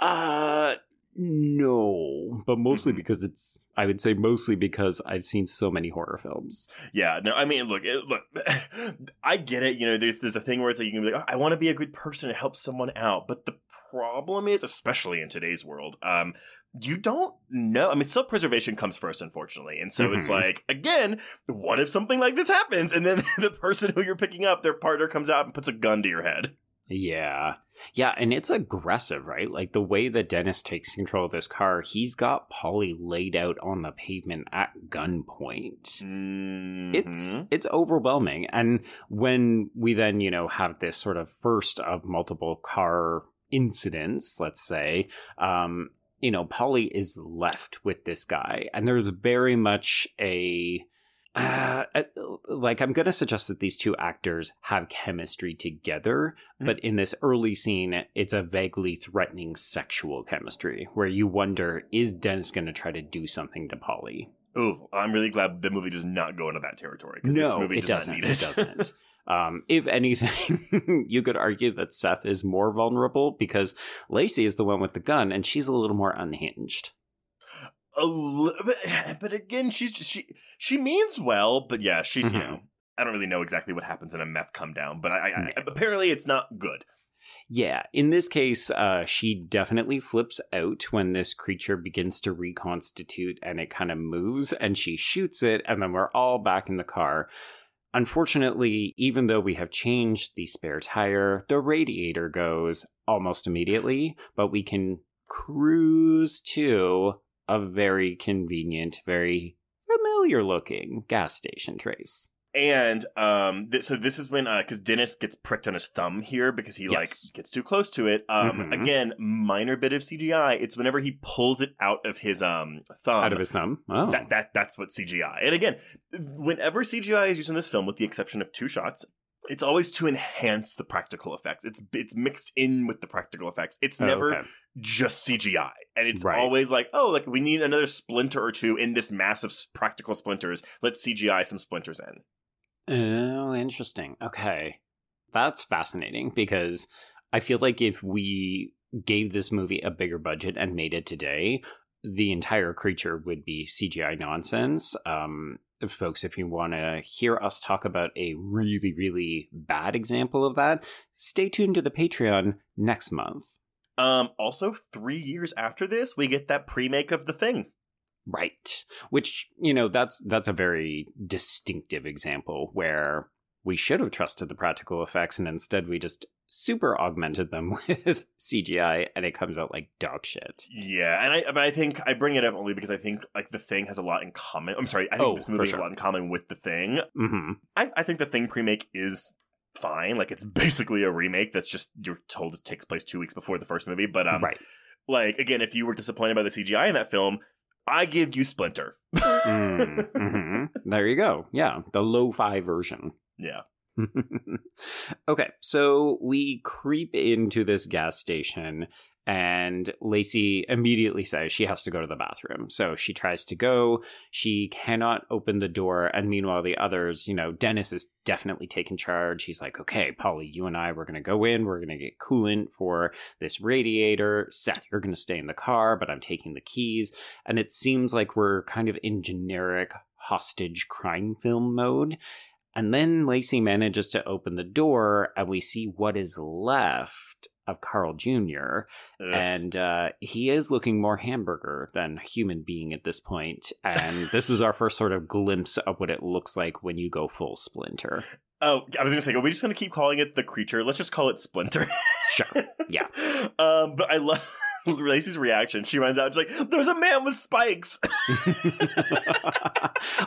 Uh... No, but mostly because it's, I would say mostly because I've seen so many horror films. Yeah, no, I mean, look, it, look, I get it. You know, there's, there's a thing where it's like, you can be like, oh, I want to be a good person and help someone out. But the problem is, especially in today's world, um, you don't know. I mean, self-preservation comes first, unfortunately. And so mm-hmm. it's like, again, what if something like this happens? And then the person who you're picking up, their partner comes out and puts a gun to your head. Yeah. Yeah, and it's aggressive, right? Like, the way that Dennis takes control of this car, he's got Polly laid out on the pavement at gunpoint. Mm-hmm. It's it's overwhelming. And when we then, you know, have this sort of first of multiple car incidents, let's say, um, you know, Polly is left with this guy. And there's very much a... Uh, like, I'm going to suggest that these two actors have chemistry together, mm-hmm. but in this early scene, it's a vaguely threatening sexual chemistry where you wonder, is Dennis going to try to do something to Polly? Oh, I'm really glad the movie does not go into that territory, because no, this movie does not need it. It doesn't. Um, if anything, you could argue that Seth is more vulnerable because Lacey is the one with the gun and she's a little more unhinged. A li- but, but again, she's just, she she means well, but yeah, she's mm-hmm. you know, I don't really know exactly what happens in a meth come down, but I, I, no. I apparently it's not good. Yeah, in this case, uh, she definitely flips out when this creature begins to reconstitute, and it kind of moves, and she shoots it, and then we're all back in the car. Unfortunately, even though we have changed the spare tire, the radiator goes almost immediately, but we can cruise to a very convenient, very familiar-looking gas station trace. And um, th- so this is when, because uh, Dennis gets pricked on his thumb here because he, yes. like, gets too close to it. Um, mm-hmm. Again, minor bit of C G I. It's whenever he pulls it out of his um, thumb. Out of his thumb? Oh. That, that, that's what C G I. And again, whenever C G I is used in this film, with the exception of two shots, it's always to enhance the practical effects. It's it's mixed in with the practical effects. It's never oh, okay. just C G I. And it's right. always like, oh, like we need another splinter or two in this mass of practical splinters. Let's C G I some splinters in. Oh, interesting. Okay. That's fascinating because I feel like if we gave this movie a bigger budget and made it today, the entire creature would be C G I nonsense. Um Folks, if you want to hear us talk about a really, really bad example of that, stay tuned to the Patreon next month. Um, also, three years after this, we get that pre-make of The Thing. Right. Which, you know, that's that's a very distinctive example where we should have trusted the practical effects, and instead we just super augmented them with C G I, and it comes out like dog shit. Yeah, and I, but I think I bring it up only because I think like The Thing has a lot in common. I'm sorry, I think oh, this movie has sure. a lot in common with The Thing. Mm-hmm. I, I think The Thing pre-make is fine. Like, it's basically a remake that's just, you're told it takes place two weeks before the first movie. But um, right. like again, if you were disappointed by the C G I in that film, I give you Splinter. mm, mm-hmm. There you go. Yeah, the lo-fi version. Yeah. Okay, so we creep into this gas station, and Lacey immediately says she has to go to the bathroom. So she tries to go. She cannot open the door. And meanwhile, the others, you know, Dennis is definitely taking charge. He's like, okay, Polly, you and I, we're going to go in. We're going to get coolant for this radiator. Seth, you're going to stay in the car, but I'm taking the keys. And it seems like we're kind of in generic hostage crime film mode. And then Lacey manages to open the door, and we see what is left of Carl Junior Ugh. And uh, he is looking more hamburger than human being at this point. And this is our first sort of glimpse of what it looks like when you go full Splinter. Oh, I was going to say, are we just going to keep calling it the creature? Let's just call it Splinter. Sure. Yeah. Um, but I love Lacey's reaction. She runs out. She's like, there's a man with spikes.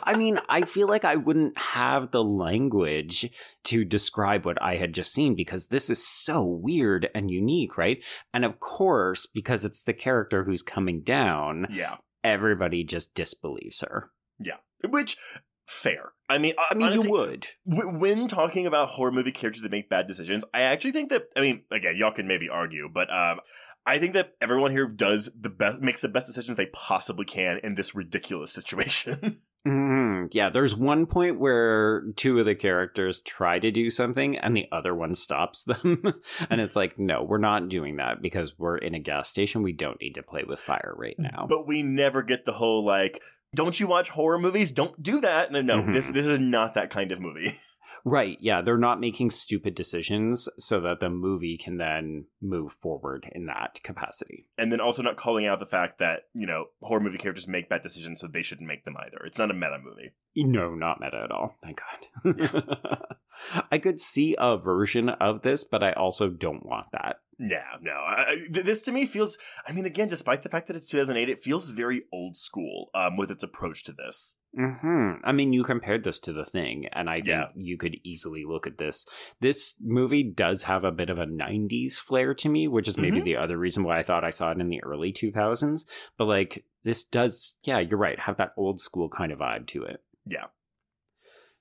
I mean, I feel like I wouldn't have the language to describe what I had just seen, because this is so weird and unique, right? And of course, because it's the character who's coming down, yeah, everybody just disbelieves her. Yeah. Which... fair. I mean, I mean, honestly, you would. W- when talking about horror movie characters that make bad decisions, I actually think that, I mean, again, y'all can maybe argue, but um, I think that everyone here does the best, makes the best decisions they possibly can in this ridiculous situation. Mm-hmm. Yeah, there's one point where two of the characters try to do something and the other one stops them. And it's like, no, we're not doing that because we're in a gas station. We don't need to play with fire right now. But we never get the whole, like, don't you watch horror movies? Don't do that. And then, no, mm-hmm. this this is not that kind of movie. Right. Yeah. They're not making stupid decisions so that the movie can then move forward in that capacity. And then also not calling out the fact that, you know, horror movie characters make bad decisions, so they shouldn't make them either. It's not a meta movie. No, not meta at all. Thank God. Yeah. I could see a version of this, but I also don't want that. Yeah, no. I, this to me feels, I mean, again, despite the fact that it's two thousand eight, it feels very old school um, with its approach to this. Mm-hmm. I mean, you compared this to The Thing, and I yeah. think you could easily look at this. This movie does have a bit of a nineties flair to me, which is maybe mm-hmm. the other reason why I thought I saw it in the early two thousands. But like, this does, yeah, you're right, have that old school kind of vibe to it. Yeah.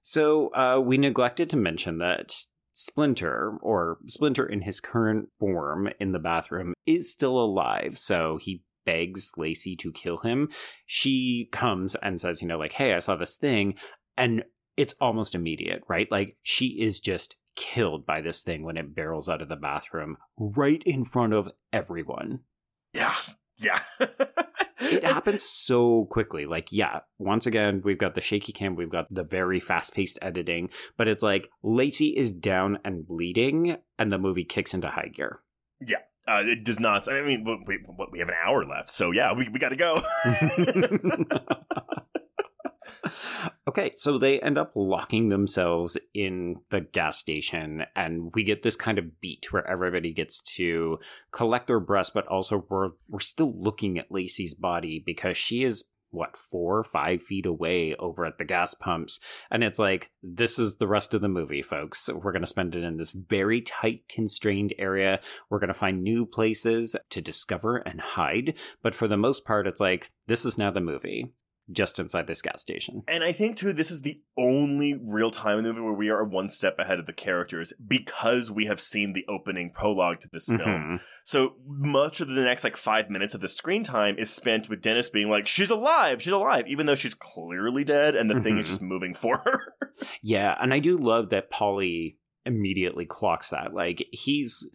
So uh, we neglected to mention that Splinter, or Splinter in his current form in the bathroom, is still alive, so he begs Lacey to kill him. She comes and says, you know, like, hey, I saw this thing, and it's almost immediate, right? Like, she is just killed by this thing when it barrels out of the bathroom right in front of everyone. Yeah. Yeah. It happens so quickly. Like, yeah, once again, we've got the shaky cam, we've got the very fast-paced editing, but it's like Lacey is down and bleeding, and the movie kicks into high gear. Yeah, uh, it does not. I mean, we, we have an hour left, so yeah, we, we got to go. Okay, so they end up locking themselves in the gas station, and we get this kind of beat where everybody gets to collect their breaths, but also we're, we're still looking at Lacey's body because she is, what, four or five feet away over at the gas pumps, and it's like, this is the rest of the movie, folks. We're going to spend it in this very tight, constrained area. We're going to find new places to discover and hide, but for the most part, it's like, this is now the movie. Just inside this gas station. And I think, too, this is the only real time in the movie where we are one step ahead of the characters because we have seen the opening prologue to this mm-hmm. film. So much of the next, like, five minutes of the screen time is spent with Dennis being like, she's alive, she's alive, even though she's clearly dead and the mm-hmm. thing is just moving for her. Yeah, and I do love that Polly immediately clocks that. Like, he's...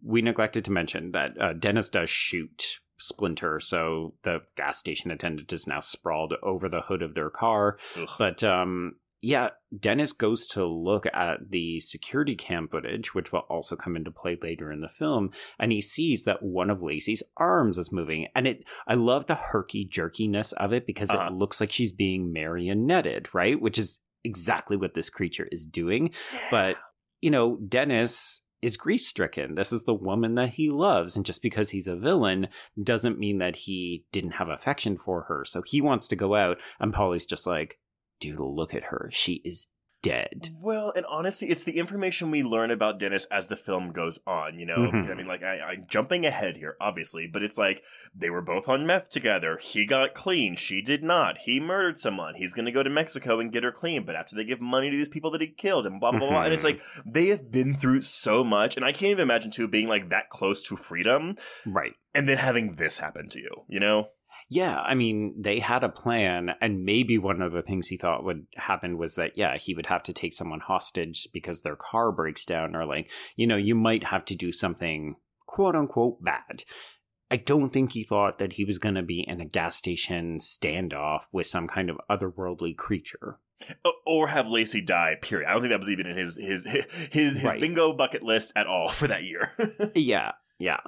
We neglected to mention that uh, Dennis does shoot Splinter, so the gas station attendant is now sprawled over the hood of their car. Ugh. But um yeah, Dennis goes to look at the security cam footage, which will also come into play later in the film, and he sees that one of Lacey's arms is moving, and it I love the herky jerkiness of it because uh-huh. it looks like she's being marionetted, right, which is exactly what this creature is doing. Yeah. But you know, Dennis is grief-stricken. This is the woman that he loves, and just because he's a villain doesn't mean that he didn't have affection for her. So he wants to go out, and Polly's just like, dude, look at her. She is dead. Well, and honestly, it's the information we learn about Dennis as the film goes on, you know? Mm-hmm. I mean, like, I, I'm jumping ahead here, obviously, but it's like, they were both on meth together. He got clean. She did not. He murdered someone. He's going to go to Mexico and get her clean, but after they give money to these people that he killed and blah, blah, mm-hmm. blah. And it's like, they have been through so much, and I can't even imagine, too, being, like, that close to freedom. Right. And then having this happen to you, you know? Yeah, I mean, they had a plan, and maybe one of the things he thought would happen was that, yeah, he would have to take someone hostage because their car breaks down, or like, you know, you might have to do something quote-unquote bad. I don't think he thought that he was going to be in a gas station standoff with some kind of otherworldly creature. Or have Lacey die, period. I don't think that was even in his, his, his, his, his right. bingo bucket list at all for that year. Yeah. Yeah.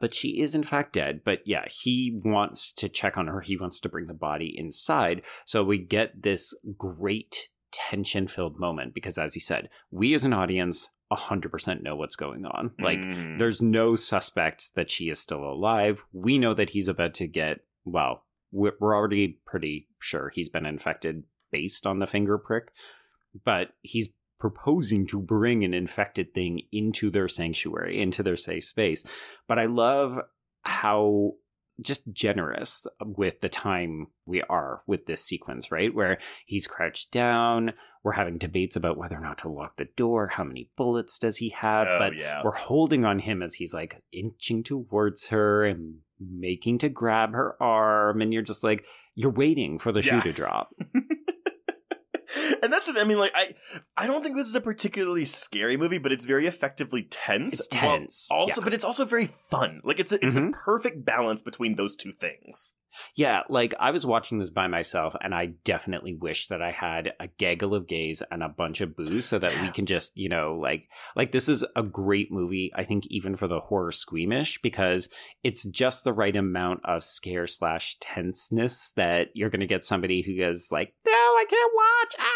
But she is, in fact, dead. But yeah, he wants to check on her. He wants to bring the body inside. So we get this great tension-filled moment because, as you said, we as an audience one hundred percent know what's going on. Like, mm. there's no suspect that she is still alive. We know that he's about to get, well, we're already pretty sure he's been infected based on the finger prick. But he's proposing to bring an infected thing into their sanctuary, into their safe space. But I love how just generous with the time we are with this sequence, right? Where he's crouched down, we're having debates about whether or not to lock the door, how many bullets does he have, oh, but yeah. we're holding on him as he's like inching towards her and making to grab her arm, and you're just like, you're waiting for the yeah. shoe to drop. And that's the, I mean, like, I I don't think this is a particularly scary movie, but it's very effectively tense. It's tense. Also, yeah. But it's also very fun. Like, it's a, it's mm-hmm. a perfect balance between those two things. Yeah, like, I was watching this by myself, and I definitely wish that I had a gaggle of gays and a bunch of booze so that we can just, you know, like, like this is a great movie, I think, even for the horror squeamish, because it's just the right amount of scare slash tenseness that you're going to get somebody who is like, no, I can't watch, ah!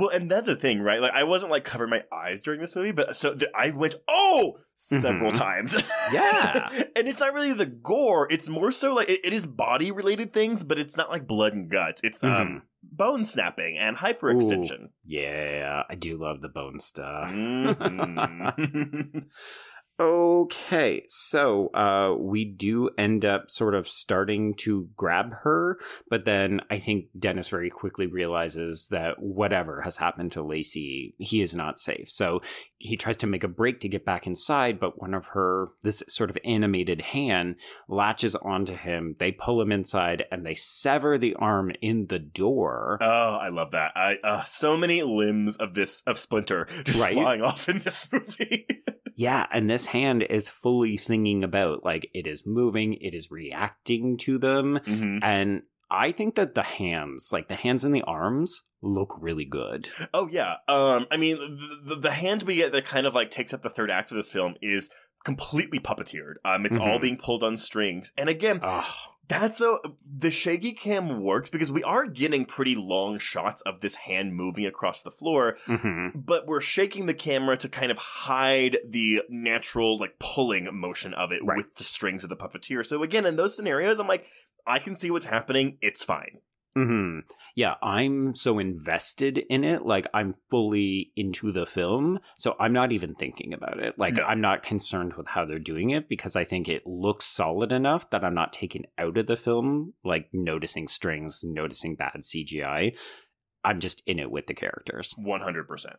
Well, and that's the thing, right? Like, I wasn't, like, covering my eyes during this movie, but so th- I went, oh! Several mm-hmm. times. Yeah. And it's not really the gore. It's more so like it, it is body related things, but it's not like blood and guts. It's mm-hmm. um bone snapping and hyperextension. Ooh, yeah, I do love the bone stuff. Mm-hmm. Okay, so uh, we do end up sort of starting to grab her, but then I think Dennis very quickly realizes that whatever has happened to Lacey, he is not safe. So he tries to make a break to get back inside, but one of her, this sort of animated hand, latches onto him. They pull him inside, and they sever the arm in the door. Oh, I love that. I uh, so many limbs of this, of Splinter, just right? flying off in this movie. Yeah, and this hand is fully thinking about, like, it is moving, it is reacting to them, mm-hmm. and I think that the hands, like, the hands and the arms look really good. Oh, yeah. Um, I mean, the, the hand we get that kind of, like, takes up the third act of this film is completely puppeteered. Um, it's mm-hmm. all being pulled on strings, and again... Ugh. That's though, the shaky cam works because we are getting pretty long shots of this hand moving across the floor, mm-hmm. but we're shaking the camera to kind of hide the natural, like, pulling motion of it right. with the strings of the puppeteer. So again, in those scenarios, I'm like, I can see what's happening. It's fine. Mm-hmm. Yeah, I'm so invested in it. Like, I'm fully into the film. So I'm not even thinking about it. Like, no. I'm not concerned with how they're doing it because I think it looks solid enough that I'm not taken out of the film, like noticing strings, noticing bad C G I. I'm just in it with the characters. one hundred percent.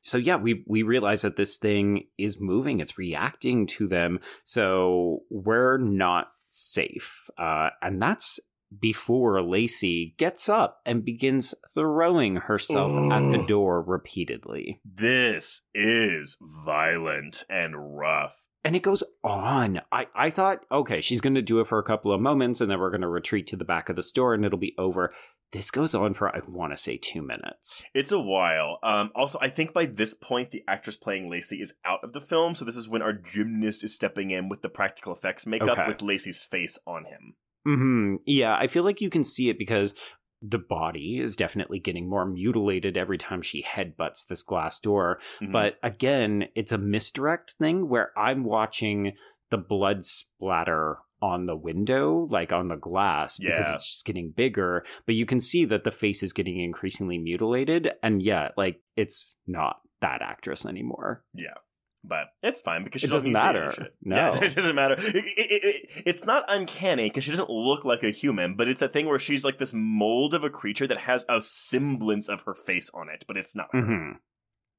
So yeah, we we realize that this thing is moving. It's reacting to them. So we're not safe. Uh, and that's before Lacey gets up and begins throwing herself Ugh. at the door repeatedly. This is violent and rough. And it goes on. I, I thought, okay, she's going to do it for a couple of moments and then we're going to retreat to the back of the store and it'll be over. This goes on for, I want to say, two minutes. It's a while. Um, also, I think by this point, the actress playing Lacey is out of the film. So this is when our gymnast is stepping in with the practical effects makeup okay. with Lacey's face on him. Mm-hmm. Yeah, I feel like you can see it because the body is definitely getting more mutilated every time she headbutts this glass door. Mm-hmm. But again, it's a misdirect thing where I'm watching the blood splatter on the window, like on the glass, yeah. because it's just getting bigger. But you can see that the face is getting increasingly mutilated. And yeah, like, it's not that actress anymore. Yeah. But it's fine because she it doesn't, doesn't matter. Shit. No, yeah, it doesn't matter. It, it, it, it's not uncanny because she doesn't look like a human, but it's a thing where she's like this mold of a creature that has a semblance of her face on it, but it's not her. Mm-hmm.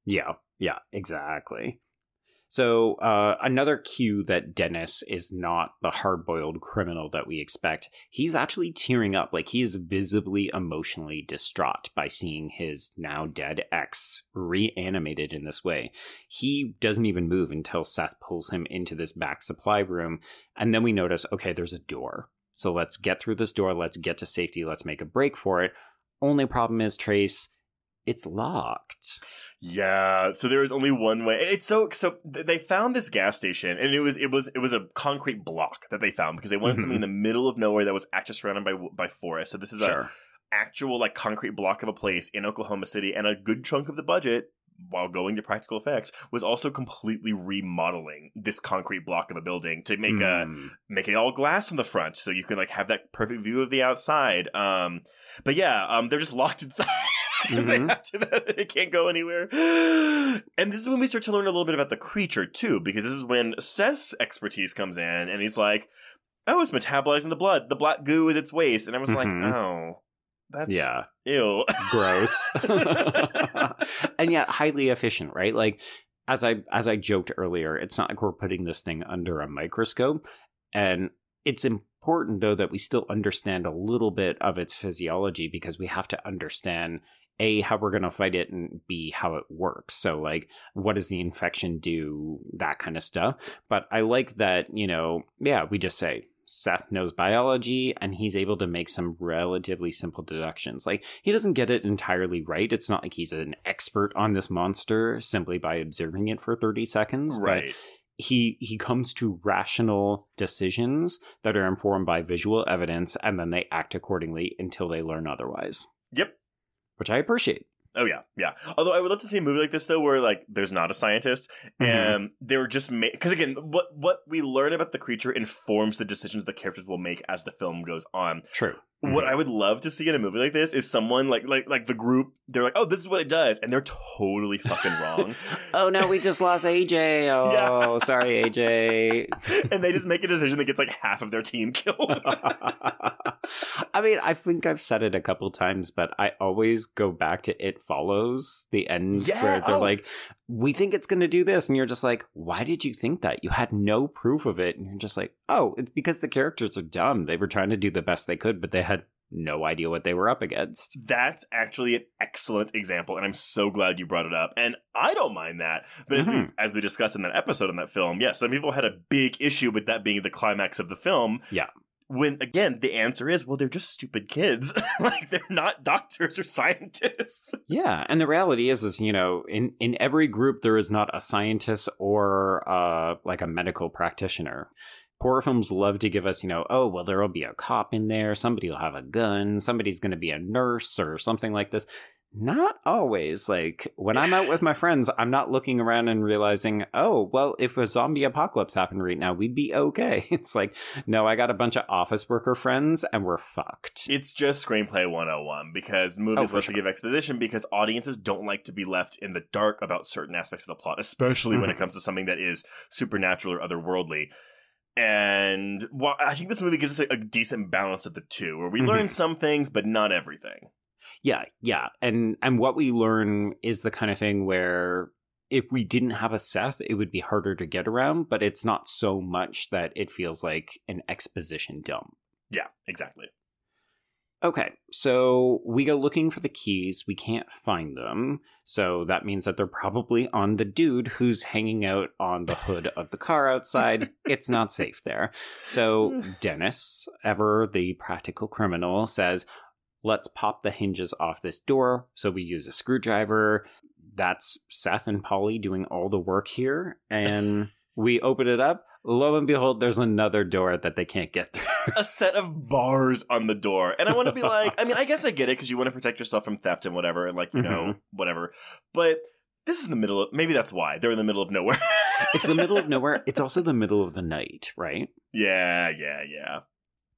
Yeah, yeah, exactly. So uh, another cue that Dennis is not the hard-boiled criminal that we expect. He's actually tearing up. Like, he is visibly emotionally distraught by seeing his now dead ex reanimated in this way. He doesn't even move until Seth pulls him into this back supply room. And then we notice, okay, there's a door. So let's get through this door. Let's get to safety. Let's make a break for it. Only problem is, Trace, it's locked. Yeah, so there was only one way. It's so so they found this gas station, and it was it was it was a concrete block that they found because they wanted mm-hmm. something in the middle of nowhere that was actually surrounded by by forest. So this is sure. a actual like concrete block of a place in Oklahoma City, and a good chunk of the budget, while going to practical effects, was also completely remodeling this concrete block of a building to make mm. a make it all glass from the front, so you can like have that perfect view of the outside. Um, but yeah, um, they're just locked inside because mm-hmm. they have to. That, they can't go anywhere. And this is when we start to learn a little bit about the creature too, because this is when Seth's expertise comes in, and he's like, "Oh, it's metabolizing the blood. The black goo is its waste." And I was mm-hmm. like, "Oh." That's yeah. ew. Gross. And yet highly efficient, right? Like as I as I joked earlier, it's not like we're putting this thing under a microscope. And it's important though that we still understand a little bit of its physiology, because we have to understand A, how we're gonna fight it, and B, how it works. So like what does the infection do, that kind of stuff. But I like that, you know, yeah, we just say Seth knows biology, and he's able to make some relatively simple deductions. Like, he doesn't get it entirely right. It's not like he's an expert on this monster simply by observing it for thirty seconds. Right. But he, he comes to rational decisions that are informed by visual evidence, and then they act accordingly until they learn otherwise. Yep. Which I appreciate. Oh, yeah. Yeah. Although I would love to see a movie like this, though, where, like, there's not a scientist. And mm-hmm. they were just made. Because, again, what, what we learn about the creature informs the decisions the characters will make as the film goes on. True. Mm-hmm. What I would love to see in a movie like this is someone, like, like, like the group, they're like, oh, this is what it does. And they're totally fucking wrong. Oh, no, we just lost A J. Oh, yeah. Sorry, A J. And they just make a decision that gets, like, half of their team killed. I mean, I think I've said it a couple times, but I always go back to It Follows, the end yeah, where they're oh. like, we think it's going to do this. And you're just like, why did you think that? You had no proof of it. And you're just like, oh, it's because the characters are dumb. They were trying to do the best they could, but they had no idea what they were up against. That's actually an excellent example, and I'm so glad you brought it up. And I don't mind that, but mm-hmm. as, we, as we discussed in that episode in that film, yeah, some people had a big issue with that being the climax of the film. Yeah. When, again, the answer is, well, they're just stupid kids. Like, they're not doctors or scientists. Yeah, and the reality is, is you know, in, in every group, there is not a scientist or, uh, like, a medical practitioner. Horror films love to give us, you know, oh, well, there will be a cop in there, somebody will have a gun, somebody's going to be a nurse or something like this. Not always. Like, when I'm out with my friends, I'm not looking around and realizing, oh, well, if a zombie apocalypse happened right now, we'd be okay. It's like, no, I got a bunch of office worker friends, and we're fucked. It's just screenplay one oh one, because movies oh, love sure. to give exposition, because audiences don't like to be left in the dark about certain aspects of the plot, especially mm-hmm. when it comes to something that is supernatural or otherworldly. And well, I think this movie gives us a, a decent balance of the two, where we mm-hmm. learn some things, but not everything. Yeah, yeah. And and what we learn is the kind of thing where if we didn't have a Seth, it would be harder to get around, but it's not so much that it feels like an exposition dump. Yeah, exactly. Okay, so we go looking for the keys. We can't find them. So that means that they're probably on the dude who's hanging out on the hood of the car outside. It's not safe there. So Dennis, ever the practical criminal, says, let's pop the hinges off this door. So we use a screwdriver. That's Seth and Polly doing all the work here. And we open it up. Lo and behold, there's another door that they can't get through. A set of bars on the door. And I want to be like, I mean, I guess I get it because you want to protect yourself from theft and whatever. And like, you mm-hmm. know, whatever. But this is the middle of, maybe that's why. They're in the middle of nowhere. It's the middle of nowhere. It's also the middle of the night, right? Yeah, yeah, yeah.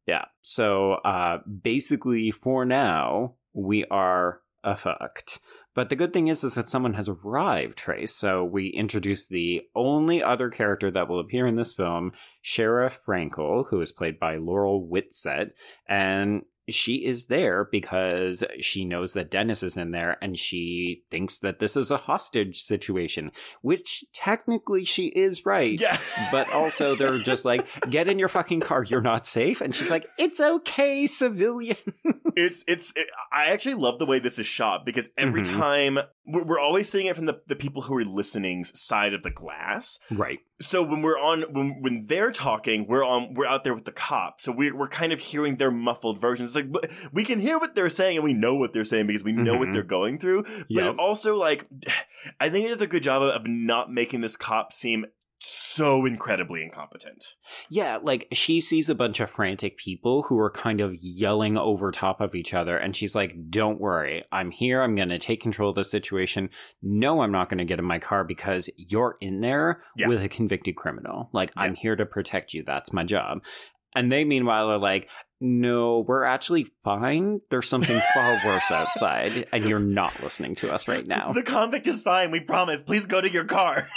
Yeah. So uh, basically for now, we are a fucked. But the good thing is, is that someone has arrived, Trace. So we introduce the only other character that will appear in this film, Sheriff Frankel, who is played by Laurel Witsett. And she is there because she knows that Dennis is in there, and she thinks that this is a hostage situation, which technically she is right. Yeah. But also they're just like, get in your fucking car. You're not safe. And she's like, it's okay, civilians. It's, it's, it, I actually love the way this is shot, because every mm-hmm. time we're always seeing it from the, the people who are listening's side of the glass. Right. So when we're on, when when they're talking, we're on, we're out there with the cops. So we're, we're kind of hearing their muffled versions. It's like, we can hear what they're saying and we know what they're saying because we know mm-hmm. what they're going through. But yep. also, like, I think it does a good job of not making this cop seem so incredibly incompetent. Yeah, like, she sees a bunch of frantic people who are kind of yelling over top of each other, and she's like, don't worry, I'm here, I'm gonna take control of the situation. No, I'm not gonna get in my car because you're in there yeah. with a convicted criminal. Like, yeah. I'm here to protect you, that's my job. And they, meanwhile, are like, no, we're actually fine. There's something far worse outside, and you're not listening to us right now. The convict is fine, we promise. Please go to your car.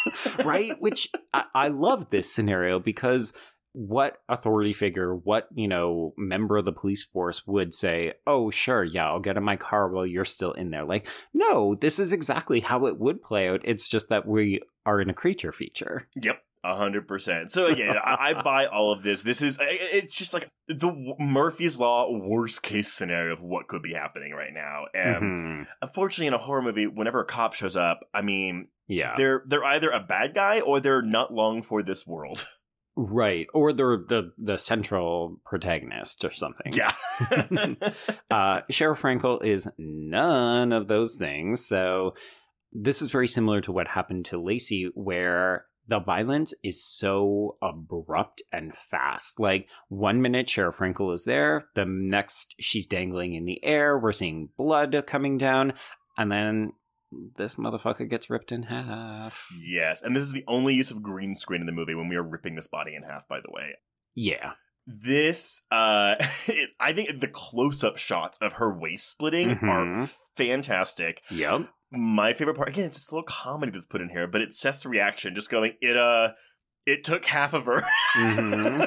Right? Which I-, I love this scenario because what authority figure, what, you know, member of the police force would say, oh, sure, yeah, I'll get in my car while you're still in there. Like, no, this is exactly how it would play out. It's just that we are in a creature feature. Yep. A hundred percent. So again, I, I buy all of this. This is, it's just like the Murphy's Law worst case scenario of what could be happening right now. And mm-hmm. unfortunately in a horror movie, whenever a cop shows up, I mean, yeah, they're, they're either a bad guy or they're not long for this world. Right. Or they're the, the central protagonist or something. Yeah. uh, Sheriff Frankel is none of those things. So this is very similar to what happened to Lacey, where the violence is so abrupt and fast. Like, one minute, Sheriff Frankel is there. The next, she's dangling in the air. We're seeing blood coming down. And then this motherfucker gets ripped in half. Yes. And this is the only use of green screen in the movie when we are ripping this body in half, by the way. Yeah. This, uh, it, I think the close-up shots of her waist splitting mm-hmm. are fantastic. Yep. My favorite part, again, it's this little comedy that's put in here, but it's Seth's reaction, just going, it, uh, it took half of her. mm-hmm.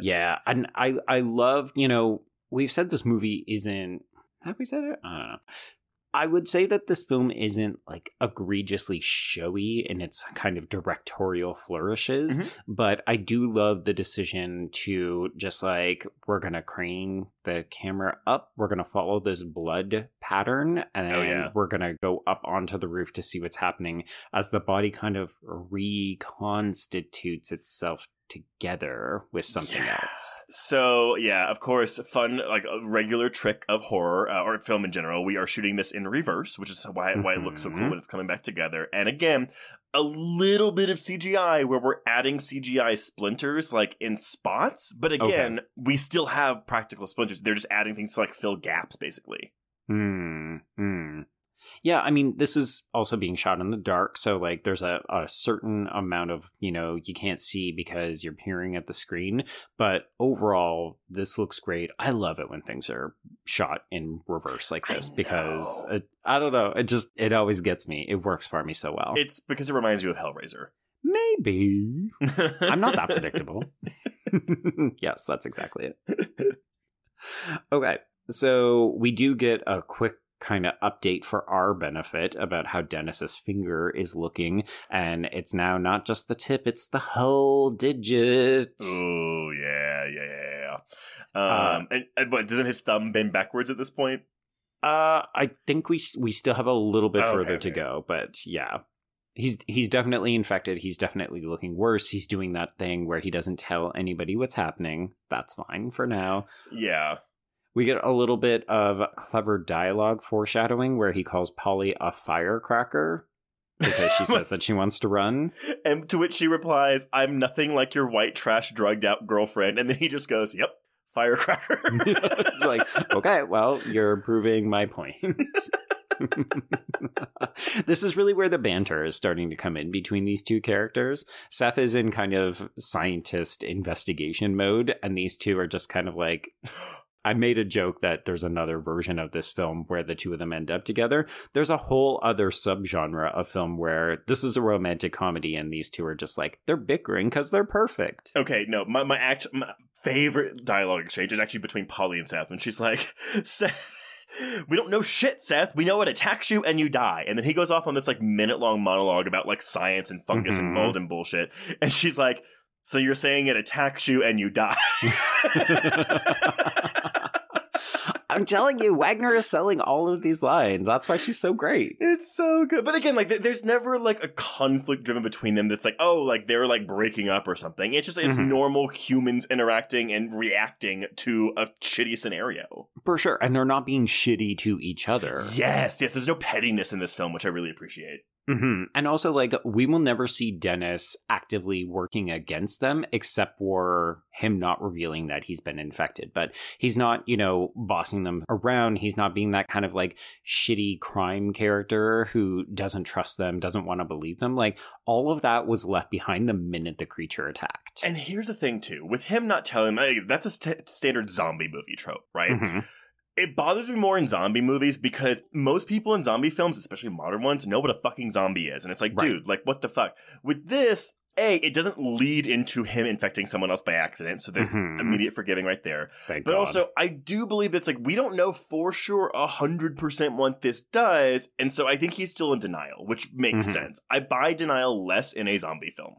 Yeah, and I, I love, you know, we've said this movie isn't, have we said it? I don't know. I would say that this film isn't, like, egregiously showy in its kind of directorial flourishes, mm-hmm. but I do love the decision to just, like, we're going to crane the camera up, we're going to follow this blood pattern, and oh, yeah. we're going to go up onto the roof to see what's happening as the body kind of reconstitutes itself together with something yeah. else. So yeah, of course, fun, like a regular trick of horror uh, or film in general. We are shooting this in reverse, which is why, mm-hmm. why it looks so cool when it's coming back together. And again, a little bit of C G I where we're adding C G I splinters like in spots. But again, okay. we still have practical splinters. They're just adding things to like fill gaps basically. Mm-hmm. Yeah, I mean, this is also being shot in the dark, so, like, there's a, a certain amount of, you know, you can't see because you're peering at the screen, but overall, this looks great. I love it when things are shot in reverse like this, because, it, I don't know, it just, it always gets me. It works for me so well. It's because it reminds you of Hellraiser. Maybe. I'm not that predictable. Yes, that's exactly it. Okay, so we do get a quick kind of update for our benefit about how Dennis's finger is looking, and it's now not just the tip, it's the whole digit. Oh yeah, yeah, yeah. Um, uh, and but doesn't his thumb bend backwards at this point? Uh, I think we we still have a little bit okay, further okay. to go, but yeah, he's he's definitely infected. He's definitely looking worse. He's doing that thing where he doesn't tell anybody what's happening. That's fine for now. Yeah. We get a little bit of clever dialogue foreshadowing where he calls Polly a firecracker because she says that she wants to run. And to which she replies, I'm nothing like your white trash drugged out girlfriend. And then he just goes, yep, firecracker. It's like, okay, well, you're proving my point. This is really where the banter is starting to come in between these two characters. Seth is in kind of scientist investigation mode, and these two are just kind of like... I made a joke that there's another version of this film where the two of them end up together. There's a whole other subgenre of film where this is a romantic comedy and these two are just like, they're bickering because they're perfect. Okay, no, my my, act- my favorite dialogue exchange is actually between Polly and Seth. And she's like, Seth, we don't know shit, Seth. We know it attacks you and you die. And then he goes off on this like minute-long monologue about like science and fungus mm-hmm. and mold and bullshit. And she's like, so you're saying it attacks you and you die. I'm telling you, Wagner is selling all of these lines. That's why she's so great. It's so good. But again, like, th- there's never, like, a conflict driven between them that's like, oh, like, they're, like, breaking up or something. It's just, it's mm-hmm. normal humans interacting and reacting to a shitty scenario. For sure. And they're not being shitty to each other. Yes, yes. There's no pettiness in this film, which I really appreciate. Mm-hmm. And also, like, we will never see Dennis actively working against them, except for him not revealing that he's been infected. But he's not, you know, bossing them around. He's not being that kind of, like, shitty crime character who doesn't trust them, doesn't want to believe them. Like, all of that was left behind the minute the creature attacked. And here's the thing, too. With him not telling them, like, that's a st- standard zombie movie trope, right? Mm-hmm. It bothers me more in zombie movies because most people in zombie films, especially modern ones, know what a fucking zombie is. And it's like, right. dude, like, what the fuck? With this, A, it doesn't lead into him infecting someone else by accident. So there's mm-hmm. immediate forgiving right there. Thank but God. Also, I do believe that's like, we don't know for sure one hundred percent what this does. And so I think he's still in denial, which makes mm-hmm. sense. I buy denial less in a zombie film.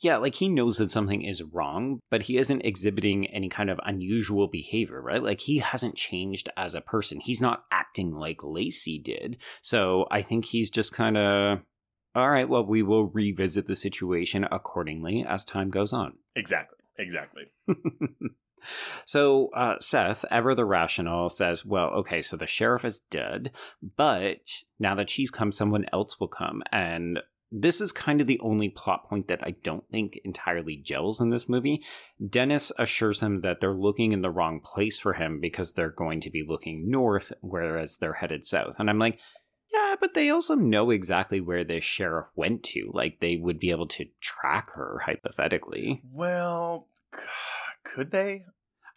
Yeah, like, he knows that something is wrong, but he isn't exhibiting any kind of unusual behavior, right? Like, he hasn't changed as a person. He's not acting like Lacey did. So I think he's just kind of, all right, well, we will revisit the situation accordingly as time goes on. Exactly, exactly. So uh, Seth, ever the rational, says, well, okay, so the sheriff is dead, but now that she's come, someone else will come. And this is kind of the only plot point that I don't think entirely gels in this movie. Dennis assures him that they're looking in the wrong place for him because they're going to be looking north, whereas they're headed south. And I'm like, yeah, but they also know exactly where this sheriff went to. Like, they would be able to track her, hypothetically. Well, could they?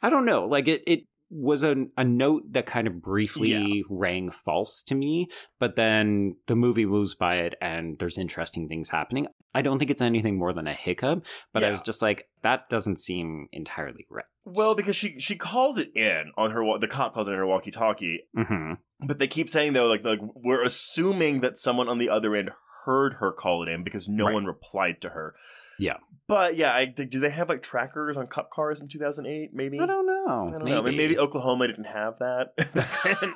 I don't know. Like, it... it was a, a note that kind of briefly yeah. rang false to me, but then the movie moves by it and there's interesting things happening. I don't think it's anything more than a hiccup, but yeah. I was just like, that doesn't seem entirely right. Well, because she she calls it in on her, the cop calls it in her walkie-talkie, mm-hmm. but they keep saying, though, like, like, we're assuming that someone on the other end heard her call it in because no right. one replied to her. Yeah. But yeah, I, do they have like trackers on cop cars in two thousand eight? Maybe? I don't know. I don't maybe. know. I mean, maybe Oklahoma didn't have that.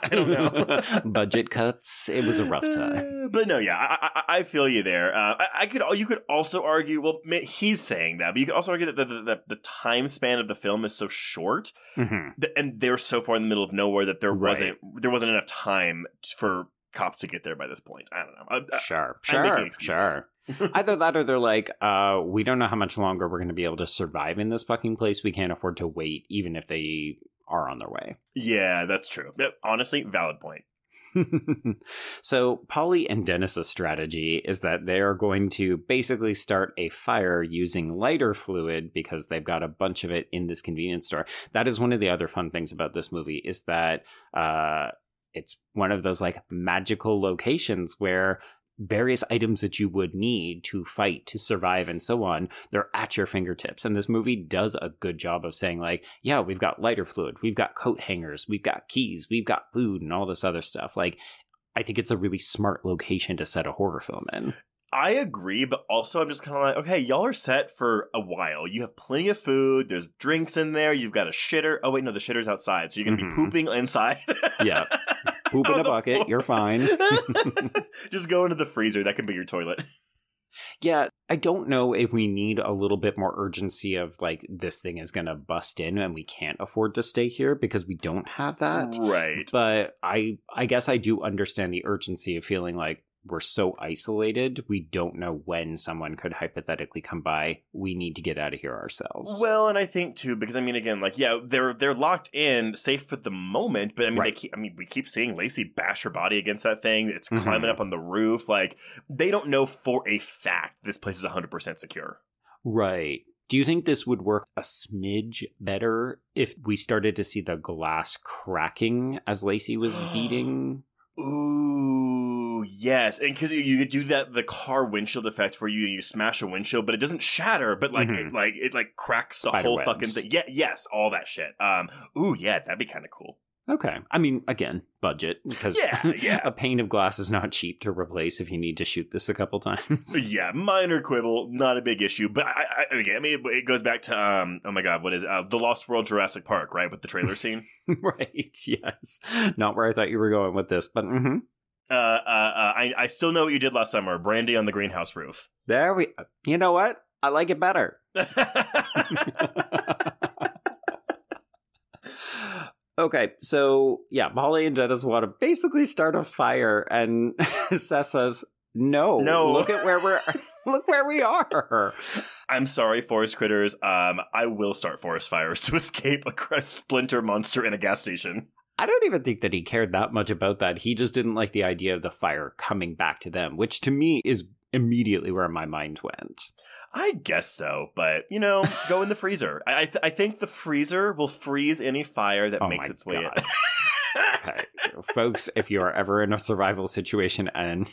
I don't know. Budget cuts. It was a rough time. Uh, but no, yeah, I, I, I feel you there. Uh, I, I could. You could also argue, well, he's saying that, but you could also argue that the, the, the, the time span of the film is so short, mm-hmm. that, and they're so far in the middle of nowhere that there right. wasn't there wasn't enough time for cops to get there by this point. I don't know. I, sure, I, sure, I'm making excuses. Sure. Either that or they're like, uh, we don't know how much longer we're going to be able to survive in this fucking place. We can't afford to wait, even if they are on their way. Yeah, that's true. Honestly, valid point. So Polly and Dennis's strategy is that they are going to basically start a fire using lighter fluid because they've got a bunch of it in this convenience store. That is one of the other fun things about this movie is that uh, it's one of those like magical locations where various items that you would need to fight, to survive, and so on, they're at your fingertips. And this movie does a good job of saying, like, yeah, we've got lighter fluid, we've got coat hangers, we've got keys, we've got food, and all this other stuff. Like, I think it's a really smart location to set a horror film in. I agree, but also I'm just kind of like, okay, y'all are set for a while. You have plenty of food. There's drinks in there. You've got a shitter. Oh, wait, no, the shitter's outside. So you're going to mm-hmm. be pooping inside. Yeah. Poop in a bucket. Floor. You're fine. Just go into the freezer. That could be your toilet. Yeah, I don't know if we need a little bit more urgency of, like, this thing is going to bust in and we can't afford to stay here because we don't have that. Right. But I, I guess I do understand the urgency of feeling like, we're so isolated, we don't know when someone could hypothetically come by. We need to get out of here ourselves. Well, and I think, too, because, I mean, again, like, yeah, they're they're locked in, safe for the moment, but, I mean, right. they keep, I mean, we keep seeing Lacey bash her body against that thing. It's mm-hmm. climbing up on the roof. Like, they don't know for a fact this place is one hundred percent secure. Right. Do you think this would work a smidge better if we started to see the glass cracking as Lacey was beating? Ooh, yes. And because you could do that, the car windshield effect where you, you smash a windshield, but it doesn't shatter, but like mm-hmm. it like it like cracks the Spider whole webs. Fucking thing. Yeah, yes, all that shit. Um, ooh, yeah, that'd be kind of cool. Okay. I mean, again, budget, because yeah, yeah. a pane of glass is not cheap to replace if you need to shoot this a couple times. Yeah, minor quibble, not a big issue. But I, I, again, I mean, it goes back to, um, oh my God, what is it? Uh, the Lost World Jurassic Park, right? With the trailer scene. Right, yes. Not where I thought you were going with this, but mm-hmm. Uh, uh, uh, I, I still know what you did last summer. Brandy on the greenhouse roof. There we, you know what? I like it better. Okay, so yeah, Molly and Dennis want to basically start a fire, and Seth says, "No, no, look at where we're, look where we are." I'm sorry, forest critters. Um, I will start forest fires to escape a splinter monster in a gas station. I don't even think that he cared that much about that. He just didn't like the idea of the fire coming back to them, which to me is immediately where my mind went. I guess so, but, you know, go in the freezer. I th- I think the freezer will freeze any fire that oh makes its way God. in. Okay. Folks, if you are ever in a survival situation and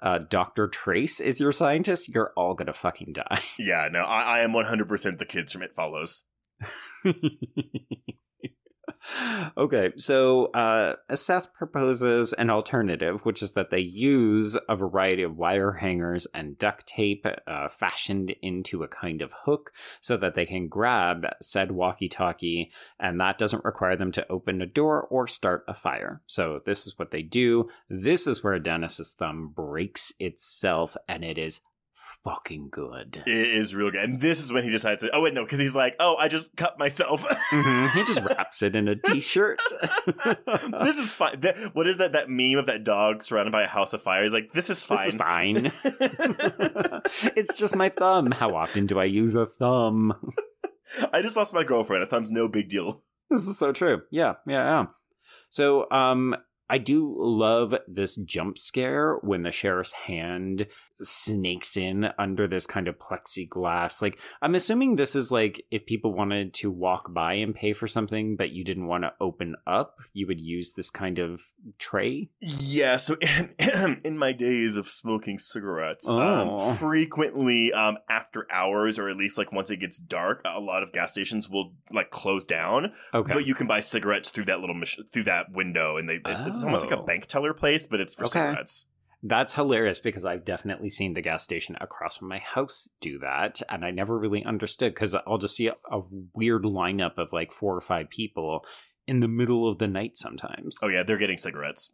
uh, Doctor Trace is your scientist, you're all going to fucking die. Yeah, no, I, I am one hundred percent the kids from It Follows. Okay, so uh, Seth proposes an alternative, which is that they use a variety of wire hangers and duct tape uh, fashioned into a kind of hook so that they can grab said walkie-talkie, and that doesn't require them to open a door or start a fire. So this is what they do. This is where Dennis's thumb breaks itself, and it is fucking good. It is real good. And this is when he decides to, oh wait, no, because he's like, oh, I just cut myself. Mm-hmm. He just wraps it in a t-shirt. This is fine. Th- what is that that meme of that dog surrounded by a house of fire? He's like, this is fine. This is fine. It's just my thumb. How often do I use a thumb? I just lost my girlfriend. A thumb's no big deal. This is so true. Yeah, yeah, yeah. So, um, I do love this jump scare when the sheriff's hand snakes in under this kind of plexiglass. Like, I'm assuming this is like if people wanted to walk by and pay for something, but you didn't want to open up, you would use this kind of tray. Yeah. So in, in my days of smoking cigarettes, oh. um, frequently um, after hours, or at least like once it gets dark, a lot of gas stations will like close down. Okay. But you can buy cigarettes through that little mach- through that window, and they it's, oh. it's almost like a bank teller place, but it's for okay. cigarettes. That's hilarious, because I've definitely seen the gas station across from my house do that, and I never really understood, because I'll just see a, a weird lineup of like four or five people in the middle of the night sometimes. Oh yeah, they're getting cigarettes.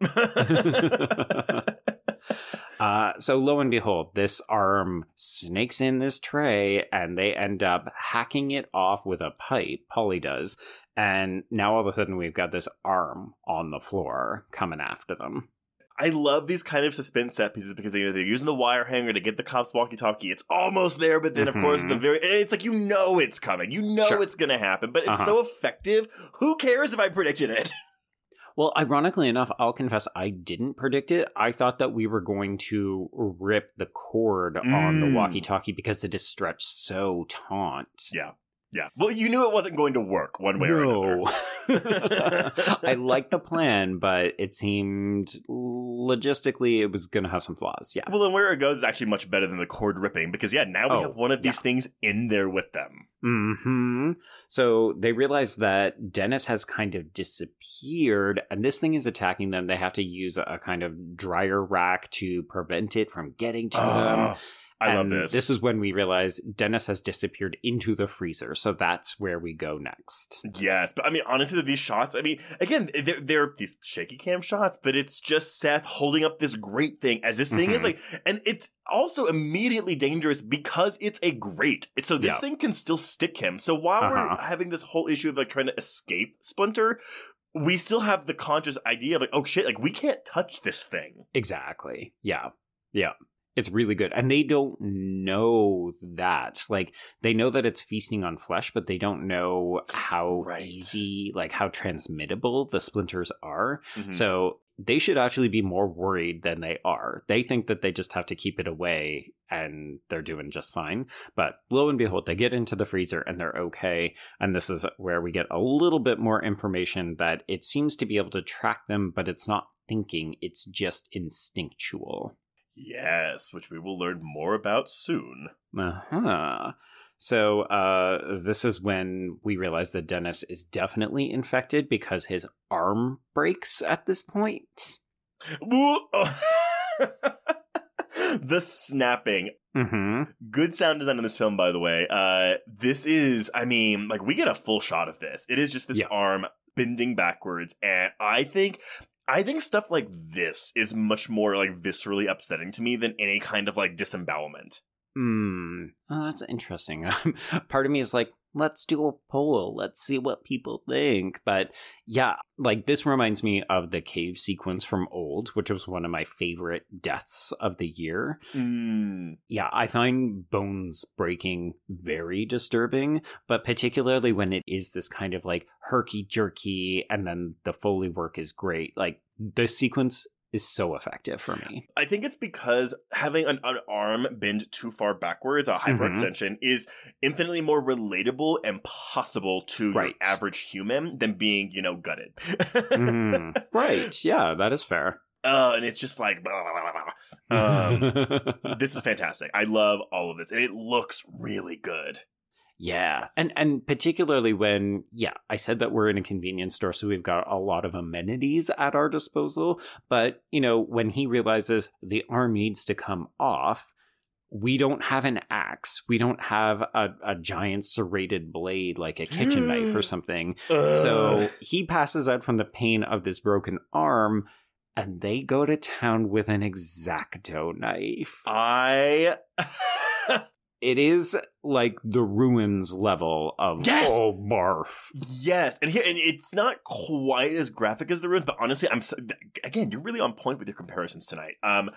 uh, so lo and behold, this arm snakes in this tray, and they end up hacking it off with a pipe, Polly does, and now all of a sudden we've got this arm on the floor coming after them. I love these kind of suspense set pieces because they're using the wire hanger to get the cops walkie-talkie. It's almost there, but then, of mm-hmm. course, the very... It's like, you know it's coming. You know sure. it's going to happen, but it's uh-huh. so effective. Who cares if I predicted it? Well, ironically enough, I'll confess I didn't predict it. I thought that we were going to rip the cord mm. on the walkie-talkie because it is stretched so taut. Yeah. Yeah. Well, you knew it wasn't going to work one way no. or another. I liked the plan, but it seemed logistically it was going to have some flaws. Yeah. Well, and where it goes is actually much better than the cord ripping because, yeah, now we oh, have one of these yeah. things in there with them. Mm-hmm. So they realize that Dennis has kind of disappeared and this thing is attacking them. They have to use a kind of dryer rack to prevent it from getting to oh. them. I and love this. This is when we realize Dennis has disappeared into the freezer. So that's where we go next. Yes. But I mean, honestly, these shots, I mean, again, they're, they're these shaky cam shots, but it's just Seth holding up this great thing as this thing mm-hmm. is like, and it's also immediately dangerous because it's a grate. So this yeah. thing can still stick him. So while uh-huh. we're having this whole issue of like trying to escape Splinter, we still have the conscious idea of like, oh shit, like we can't touch this thing. Exactly. Yeah. Yeah. It's really good. And they don't know that. Like, they know that it's feasting on flesh, but they don't know how right. easy, like, how transmittable the splinters are. Mm-hmm. So they should actually be more worried than they are. They think that they just have to keep it away and they're doing just fine. But lo and behold, they get into the freezer and they're okay. And this is where we get a little bit more information that it seems to be able to track them, but it's not thinking, it's just instinctual. Yes, which we will learn more about soon. Uh-huh. So uh, this is when we realize that Dennis is definitely infected because his arm breaks at this point. The snapping. Mm-hmm. Good sound design in this film, by the way. Uh, this is, I mean, like we get a full shot of this. It is just this yeah. arm bending backwards. And I think... I think stuff like this is much more like viscerally upsetting to me than any kind of like disembowelment. Hmm. Oh, that's interesting. Part of me is like, let's do a poll. Let's see what people think. But yeah, like this reminds me of the cave sequence from Old, which was one of my favorite deaths of the year. Mm. Yeah, I find bones breaking very disturbing, but particularly when it is this kind of like herky-jerky and then the Foley work is great. Like this sequence is so effective for me. I think it's because having an, an arm bend too far backwards, a hyperextension, mm-hmm. is infinitely more relatable and possible to right. your average human than being, you know, gutted. mm. Right. Yeah, that is fair. Uh, and it's just like, blah, blah, blah, blah. Um, this is fantastic. I love all of this. And it looks really good. Yeah. And and particularly when, yeah, I said that we're in a convenience store, so we've got a lot of amenities at our disposal. But, you know, when he realizes the arm needs to come off, we don't have an axe. We don't have a, a giant serrated blade like a kitchen knife or something. Uh. So he passes out from the pain of this broken arm, and they go to town with an X-Acto knife. I... It is like the ruins level of yes! oh barf. Yes, and here and it's not quite as graphic as the ruins, but honestly, I'm so, again, you're really on point with your comparisons tonight. Um,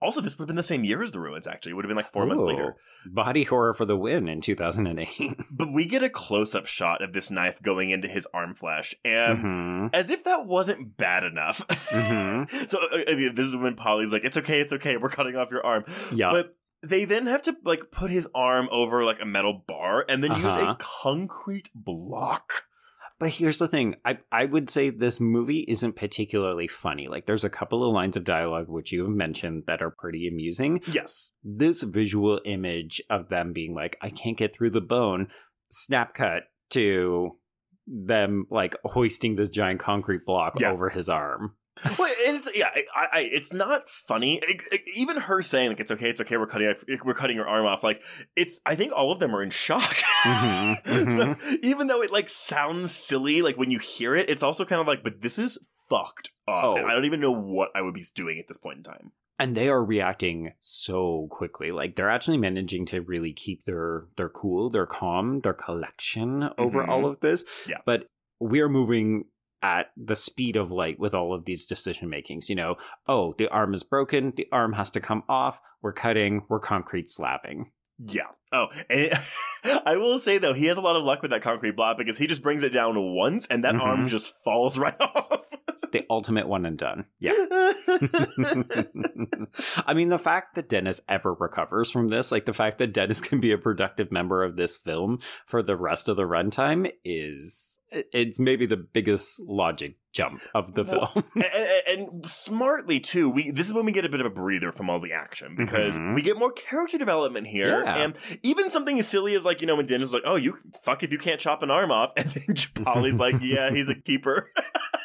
also, this would have been the same year as the ruins. Actually, it would have been like four Ooh, months later. Body horror for the win in two thousand eight. But we get a close-up shot of this knife going into his arm flesh, and mm-hmm. as if that wasn't bad enough. Mm-hmm. So uh, this is when Polly's like, "It's okay, it's okay, we're cutting off your arm." Yeah, but. They then have to, like, put his arm over, like, a metal bar and then uh-huh. use a concrete block. But here's the thing. I, I would say this movie isn't particularly funny. Like, there's a couple of lines of dialogue, which you have mentioned, that are pretty amusing. Yes. This visual image of them being like, I can't get through the bone, snap cut to them, like, hoisting this giant concrete block yeah. over his arm. Well, it's yeah, I, I, it's not funny. It, it, even her saying like it's okay, it's okay, we're cutting, we're cutting your arm off. Like it's, I think all of them are in shock. Mm-hmm, mm-hmm. So even though it like sounds silly, like when you hear it, it's also kind of like, but this is fucked up. Oh. And I don't even know what I would be doing at this point in time. And they are reacting so quickly. Like they're actually managing to really keep their their cool, their calm, their collection over mm-hmm. all of this. Yeah, but we are moving at the speed of light with all of these decision makings, you know, oh, the arm is broken. The arm has to come off. We're cutting. We're concrete slabbing. Yeah. Oh, and I will say, though, he has a lot of luck with that concrete block because he just brings it down once and that mm-hmm. arm just falls right off. It's the ultimate one and done. Yeah. I mean, the fact that Dennis ever recovers from this, like the fact that Dennis can be a productive member of this film for the rest of the runtime is it's maybe the biggest logic jump of the well, film. and, and, and smartly, too, we this is when we get a bit of a breather from all the action because mm-hmm. we get more character development here. Yeah. And even something as silly as like, you know, when Dennis is like, oh, you fuck if you can't chop an arm off. And then Polly's like, yeah, he's a keeper.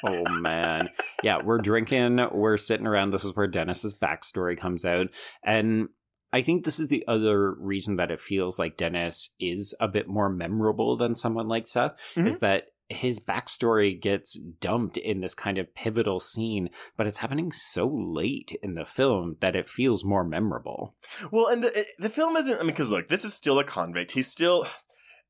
Oh, man. Yeah, we're drinking. We're sitting around. This is where Dennis's backstory comes out. And I think this is the other reason that it feels like Dennis is a bit more memorable than someone like Seth, mm-hmm. is that his backstory gets dumped in this kind of pivotal scene, but it's happening so late in the film that it feels more memorable. Well, and the, the film isn't, I mean, because look, this is still a convict. He's still...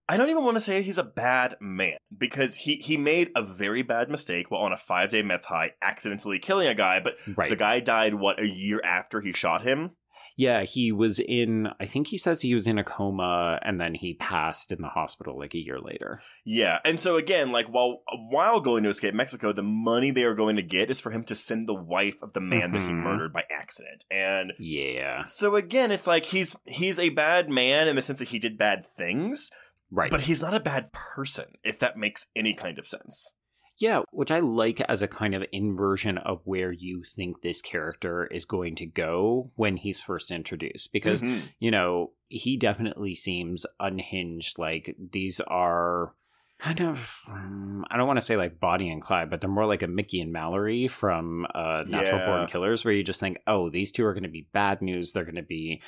I don't even want to say he's a bad man because he, he made a very bad mistake while on a five-day meth high accidentally killing a guy, but right. the guy died, what, a year after he shot him? Yeah, he was in, I think he says he was in a coma and then he passed in the hospital like a year later. Yeah, and so again, like while while going to escape Mexico, the money they are going to get is for him to send the wife of the man mm-hmm. that he murdered by accident. And yeah. So again, it's like he's he's a bad man in the sense that he did bad things. Right. But he's not a bad person, if that makes any kind of sense. Yeah, which I like as a kind of inversion of where you think this character is going to go when he's first introduced. Because, mm-hmm. you know, he definitely seems unhinged. Like, these are kind of, um, I don't want to say like Bonnie and Clyde, but they're more like a Mickey and Mallory from uh, Natural yeah. Born Killers, where you just think, oh, these two are going to be bad news. They're going to be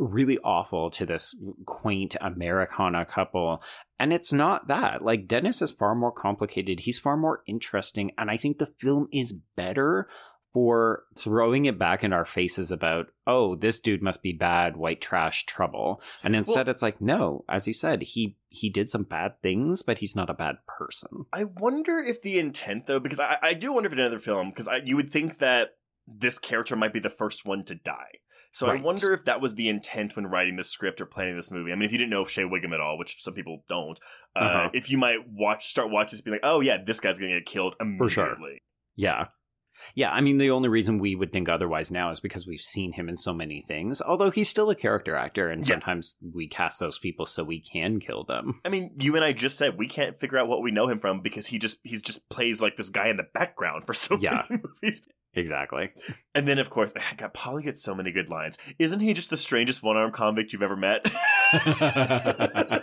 really awful to this quaint Americana couple. And it's not that. Like, Dennis is far more complicated. He's far more interesting. And I think the film is better for throwing it back in our faces about, oh, this dude must be bad, white trash trouble. And instead well, it's like, no, as you said, he he did some bad things, but he's not a bad person. I wonder if the intent, though, because I, I do wonder if in another film, because you would think that this character might be the first one to die. So right. I wonder if that was the intent when writing this script or planning this movie. I mean, if you didn't know Shea Whigham at all, which some people don't, uh, uh-huh. if you might watch, start watching this and be like, oh yeah, this guy's going to get killed immediately. For sure. Yeah. Yeah, I mean, the only reason we would think otherwise now is because we've seen him in so many things, although he's still a character actor, and yeah. sometimes we cast those people so we can kill them. I mean, you and I just said we can't figure out what we know him from because he just he's just plays like this guy in the background for so yeah. many movies. Exactly. And then, of course, God, Polly gets so many good lines. Isn't he just the strangest one-armed convict you've ever met? I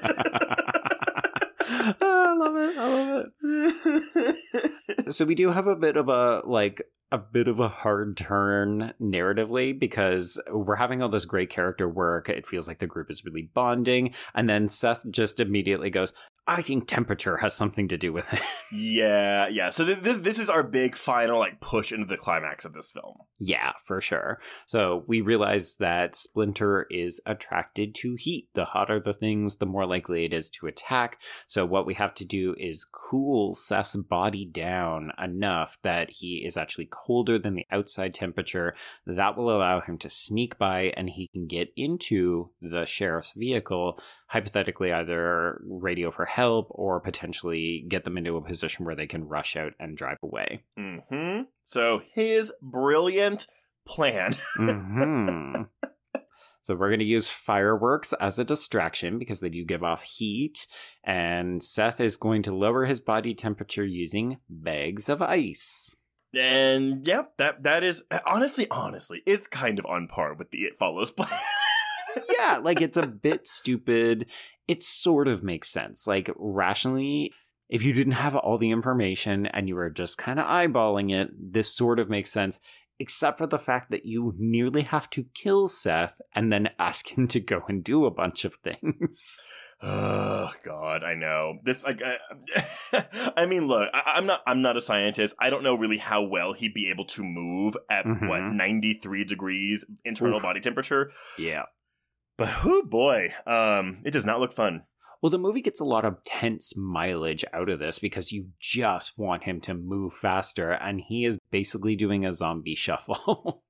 love it. I love it. So we do have a bit of a, like, a bit of a hard turn narratively, because we're having all this great character work. It feels like the group is really bonding. And then Seth just immediately goes, I think temperature has something to do with it. Yeah, yeah. So th- this this is our big final, like, push into the climax of this film. Yeah, for sure. So we realize that Splinter is attracted to heat. The hotter the things, the more likely it is to attack. So what we have to do is cool Seth's body down enough that he is actually colder than the outside temperature. That will allow him to sneak by, and he can get into the sheriff's vehicle, hypothetically either radio for help or potentially get them into a position where they can rush out and drive away. Mm-hmm. So his brilliant plan. Mm-hmm. So we're going to use fireworks as a distraction because they do give off heat. And Seth is going to lower his body temperature using bags of ice. And yep, yeah, that that is honestly, honestly, it's kind of on par with the It Follows plan. Yeah, like, it's a bit stupid. It sort of makes sense. Like, rationally, if you didn't have all the information and you were just kind of eyeballing it, this sort of makes sense, except for the fact that you nearly have to kill Seth and then ask him to go and do a bunch of things. Oh, God, I know. This, like, I, I mean, look, I, I'm not I'm not a scientist. I don't know really how well he'd be able to move at, mm-hmm. what, ninety-three degrees internal Oof. body temperature. Yeah. But, oh boy, um, it does not look fun. Well, the movie gets a lot of tense mileage out of this because you just want him to move faster, and he is basically doing a zombie shuffle.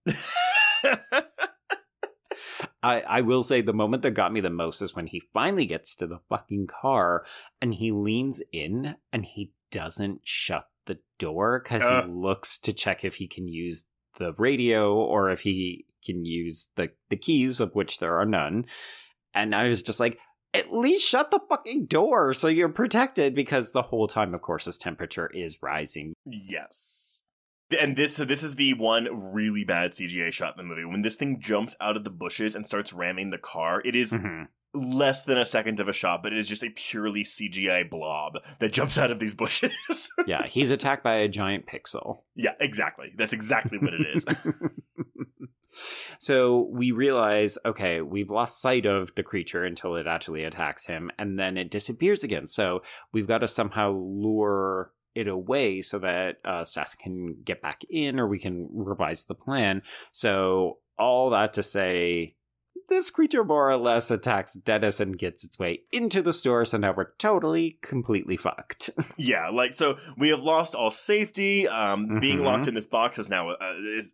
I, I will say the moment that got me the most is when he finally gets to the fucking car, and he leans in, and he doesn't shut the door because uh. he looks to check if he can use the radio or if he can use the, the keys, of which there are none. And I was just like, at least shut the fucking door so you're protected, because the whole time, of course, his temperature is rising. Yes. And this, so this is the one really bad C G I shot in the movie. When this thing jumps out of the bushes and starts ramming the car, it is mm-hmm. less than a second of a shot, but it is just a purely C G I blob that jumps out of these bushes. Yeah, he's attacked by a giant pixel. Yeah, exactly. That's exactly what it is. So we realize, okay, we've lost sight of the creature until it actually attacks him, and then it disappears again. So we've got to somehow lure it away so that uh, Seth can get back in, or we can revise the plan. So all that to say, this creature more or less attacks Dennis and gets its way into the store, so now we're totally, completely fucked. Yeah, like, so we have lost all safety. Um, mm-hmm. Being locked in this box is now uh, is,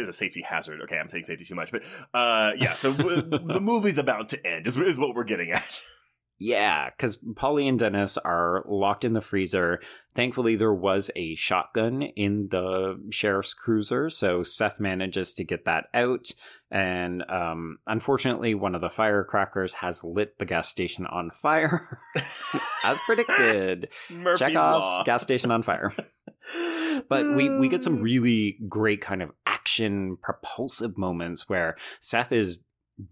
is a safety hazard. Okay, I'm saying safety too much, but uh, yeah, so w- the movie's about to end is, is what we're getting at. Yeah, because Polly and Dennis are locked in the freezer. Thankfully, there was a shotgun in the sheriff's cruiser, so Seth manages to get that out. And um, unfortunately, one of the firecrackers has lit the gas station on fire, as predicted. Murphy's Chekhov's Law. Gas station on fire. But we, we get some really great kind of action propulsive moments where Seth is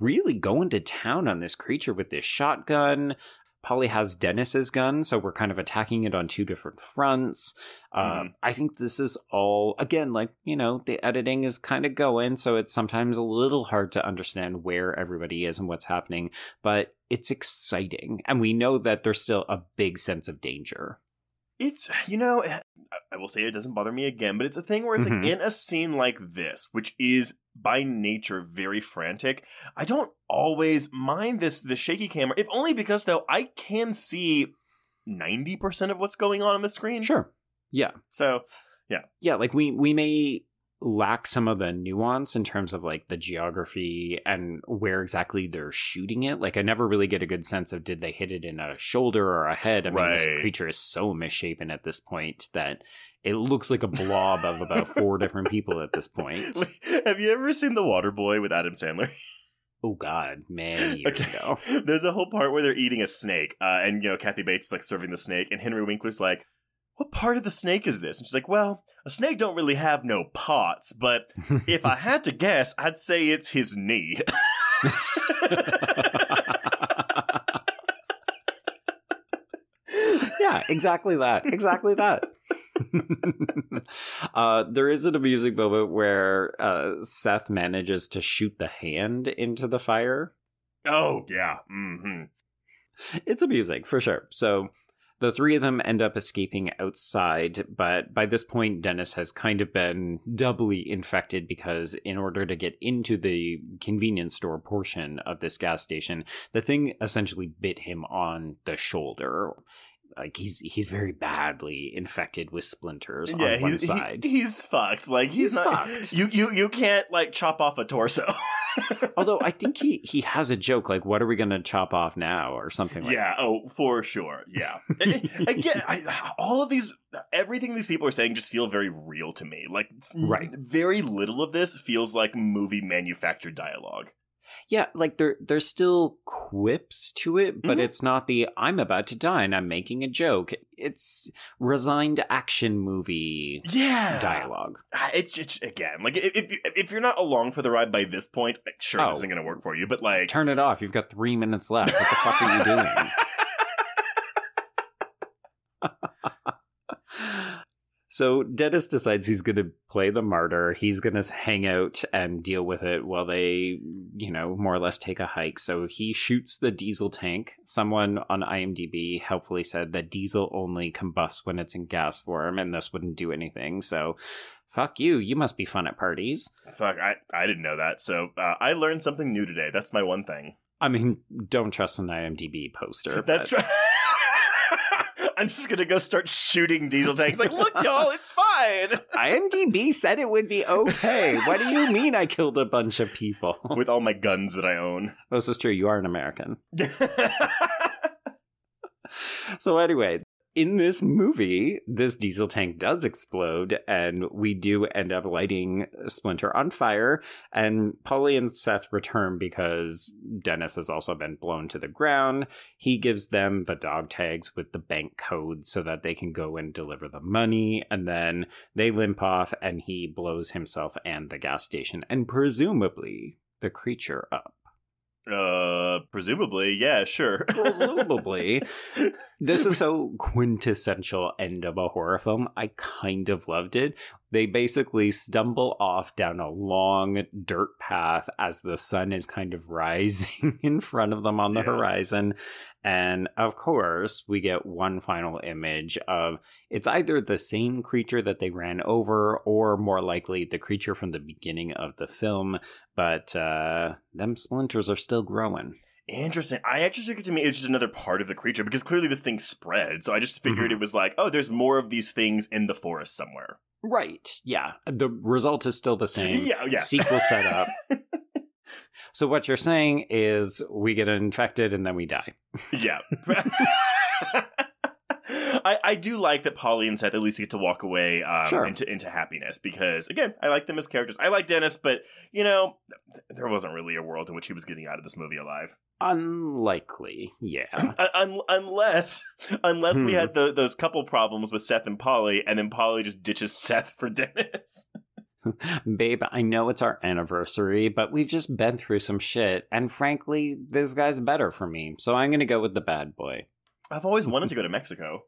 really going to town on this creature with this shotgun. Polly has Dennis's gun, so we're kind of attacking it on two different fronts. Mm-hmm. Uh, I think this is all, again, like, you know, the editing is kind of going, so it's sometimes a little hard to understand where everybody is and what's happening, but it's exciting. And we know that there's still a big sense of danger. It's, you know, I will say it doesn't bother me again, but it's a thing where it's mm-hmm. like in a scene like this, which is by nature very frantic, I don't always mind this the shaky camera, if only because, though, I can see ninety percent of what's going on on the screen. Sure. Yeah. So, yeah. Yeah, like we, we may lack some of the nuance in terms of like the geography and where exactly they're shooting it. Like I never really get a good sense of did they hit it in a shoulder or a head. I right. mean, this creature is so misshapen at this point that it looks like a blob of about four different people at this point. Have you ever seen The Waterboy with Adam Sandler? Oh God, many years okay. ago. There's a whole part where they're eating a snake, uh, and you know Kathy Bates is like serving the snake, and Henry Winkler's like, what part of the snake is this? And she's like, well, a snake don't really have no parts, but if I had to guess, I'd say it's his knee. Yeah, exactly that. Exactly that. uh, there is an amusing moment where uh, Seth manages to shoot the hand into the fire. Oh, yeah. Mm-hmm. It's amusing, for sure. So the three of them end up escaping outside, but by this point, Dennis has kind of been doubly infected because in order to get into the convenience store portion of this gas station, the thing essentially bit him on the shoulder. Like, he's he's very badly infected with splinters yeah, on one he's, side. He, he's fucked. Like, he's, he's not, fucked. You, you, you can't, like, chop off a torso. Although, I think he, he has a joke, like, what are we going to chop off now, or something like yeah, that. Yeah, oh, for sure, yeah. Again, I, all of these, everything these people are saying just feel very real to me. Like, right. very little of this feels like movie-manufactured dialogue. Yeah, like, there, there's still quips to it, but mm-hmm. it's not the, I'm about to die and I'm making a joke. It's resigned action movie yeah. dialogue. It's just, again, like, if, if you're not along for the ride by this point, like, sure, oh, this isn't going to work for you, but, like, turn it off. You've got three minutes left. What the fuck are you doing? So Dennis decides he's going to play the martyr. He's going to hang out and deal with it while they, you know, more or less take a hike. So he shoots the diesel tank. Someone on IMDb helpfully said that diesel only combusts when it's in gas form, and this wouldn't do anything. So fuck you. You must be fun at parties. Fuck, I, I didn't know that. So uh, I learned something new today. That's my one thing. I mean, don't trust an IMDb poster. That's right. I'm just going to go start shooting diesel tanks. Like, look, y'all, it's fine. IMDb said it would be okay. What do you mean I killed a bunch of people? With all my guns that I own. Oh, this is true. You are an American. So anyway, in this movie, this diesel tank does explode, and we do end up lighting Splinter on fire, and Polly and Seth return because Dennis has also been blown to the ground. He gives them the dog tags with the bank codes so that they can go and deliver the money, and then they limp off, and he blows himself and the gas station, and presumably the creature up. Uh, presumably, yeah, sure. Presumably. This is so quintessential end of a horror film. I kind of loved it. They basically stumble off down a long dirt path as the sun is kind of rising in front of them on the yeah. horizon. And of course, we get one final image of it's either the same creature that they ran over or more likely the creature from the beginning of the film. But uh, them splinters are still growing. Interesting. I actually think to me it's just another part of the creature because clearly this thing spread. So I just figured mm-hmm. it was like, oh, there's more of these things in the forest somewhere. Right. Yeah. The result is still the same. Yeah. Yes. Sequel set up. So what you're saying is we get infected and then we die. Yeah. I, I do like that Polly and Seth at least get to walk away um, sure. into into happiness because, again, I like them as characters. I like Dennis, but, you know, there wasn't really a world in which he was getting out of this movie alive. Unlikely, yeah. Un- un- unless unless we had the, those couple problems with Seth and Polly, and then Polly just ditches Seth for Dennis. Babe, I know it's our anniversary, but we've just been through some shit, and frankly, this guy's better for me, so I'm going to go with the bad boy. I've always wanted to go to Mexico.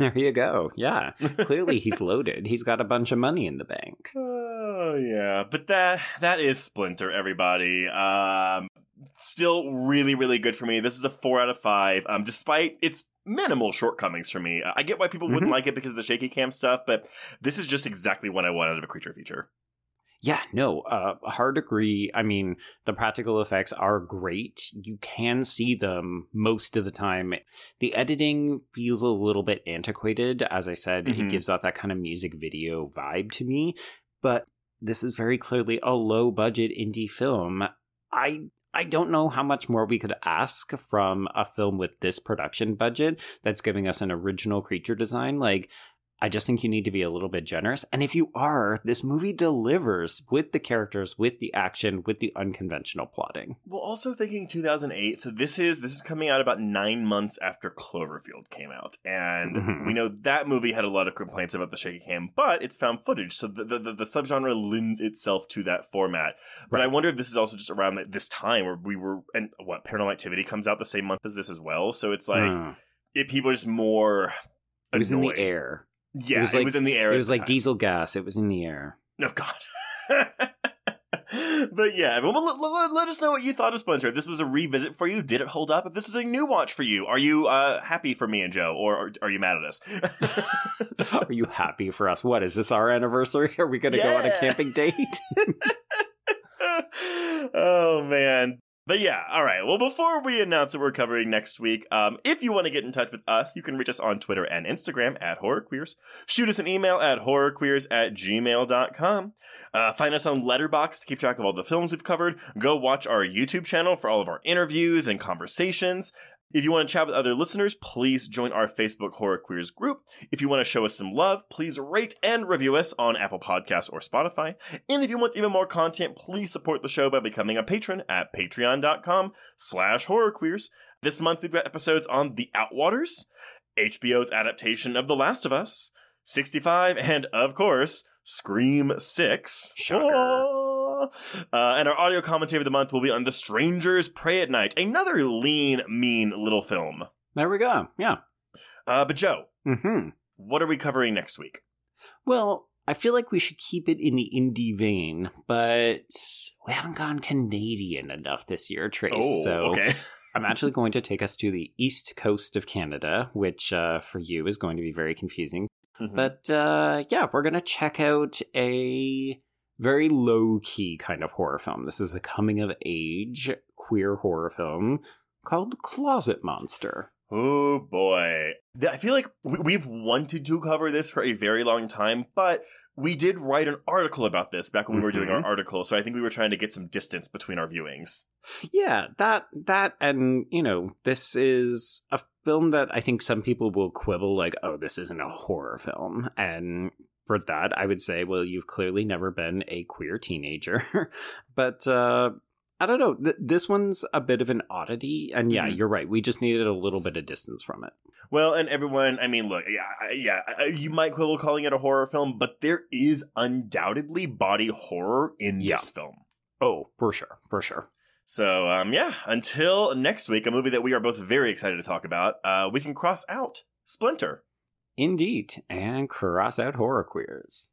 There you go. Yeah. Clearly he's loaded. He's got a bunch of money in the bank. Oh, yeah. But that that is Splinter, everybody. Um, still really, really good for me. This is a four out of five. Um, despite its minimal shortcomings for me. I get why people wouldn't mm-hmm. like it because of the shaky cam stuff, but this is just exactly what I want out of a creature feature. Yeah, no, uh, hard agree. I mean, the practical effects are great. You can see them most of the time. The editing feels a little bit antiquated. As I said, mm-hmm. it gives off that kind of music video vibe to me. But this is very clearly a low-budget indie film. I... I don't know how much more we could ask from a film with this production budget that's giving us an original creature design. Like, I just think you need to be a little bit generous. And if you are, this movie delivers with the characters, with the action, with the unconventional plotting. Well, also thinking two thousand eight, so this is this is coming out about nine months after Cloverfield came out. And mm-hmm. we know that movie had a lot of complaints about the shaky cam, but it's found footage. So the, the, the, the subgenre lends itself to that format. But right. I wonder if this is also just around this time where we were, and what, Paranormal Activity comes out the same month as this as well. So it's like, mm. if people are just more annoyed. It was in the air. Yeah, it was, like, it was in the air. It was like time. Diesel gas. It was in the air. Oh, God. But yeah, everyone, let, let, let us know what you thought of Splinter. If this was a revisit for you, did it hold up? If this was a new watch for you, are you uh, happy for me and Joe, or, or are you mad at us? Are you happy for us? What, is this our anniversary? Are we going to yeah. go on a camping date? Oh, man. But yeah, all right. Well, before we announce what we're covering next week, um, if you want to get in touch with us, you can reach us on Twitter and Instagram at HorrorQueers. Shoot us an email at horrorqueers at gmail dot com. Uh, find us on Letterboxd to keep track of all the films we've covered. Go watch our YouTube channel for all of our interviews and conversations. If you want to chat with other listeners, please join our Facebook Horror Queers group. If you want to show us some love, please rate and review us on Apple Podcasts or Spotify. And if you want even more content, please support the show by becoming a patron at patreon dot com slash horrorqueers. This month, we've got episodes on The Outwaters, H B O's adaptation of The Last of Us, sixty-five, and, of course, Scream six. Shocker. Oh. Uh, and our audio commentary of the month will be on The Strangers Pray at Night, another lean, mean little film. There we go. Yeah. Uh, but Joe, mm-hmm. what are we covering next week? Well, I feel like we should keep it in the indie vein, but we haven't gone Canadian enough this year, Trace. Oh, so okay. I'm actually going to take us to the east coast of Canada, which uh, for you is going to be very confusing. Mm-hmm. But uh, yeah, we're going to check out a very low-key kind of horror film. This is a coming-of-age queer horror film called Closet Monster. Oh, boy. I feel like we've wanted to cover this for a very long time, but we did write an article about this back when we were mm-hmm. doing our article, so I think we were trying to get some distance between our viewings. Yeah, that, that, and, you know, this is a film that I think some people will quibble, like, oh, this isn't a horror film, and for that, I would say, well, you've clearly never been a queer teenager. But uh, I don't know. Th- this one's a bit of an oddity. And yeah, mm-hmm. you're right. We just needed a little bit of distance from it. Well, and everyone, I mean, look, yeah, yeah, you might quibble calling it a horror film, but there is undoubtedly body horror in yeah. this film. Oh, for sure. For sure. So, um, yeah, until next week, a movie that we are both very excited to talk about, uh, we can cross out Splinter. Indeed, and cross out Horror Queers.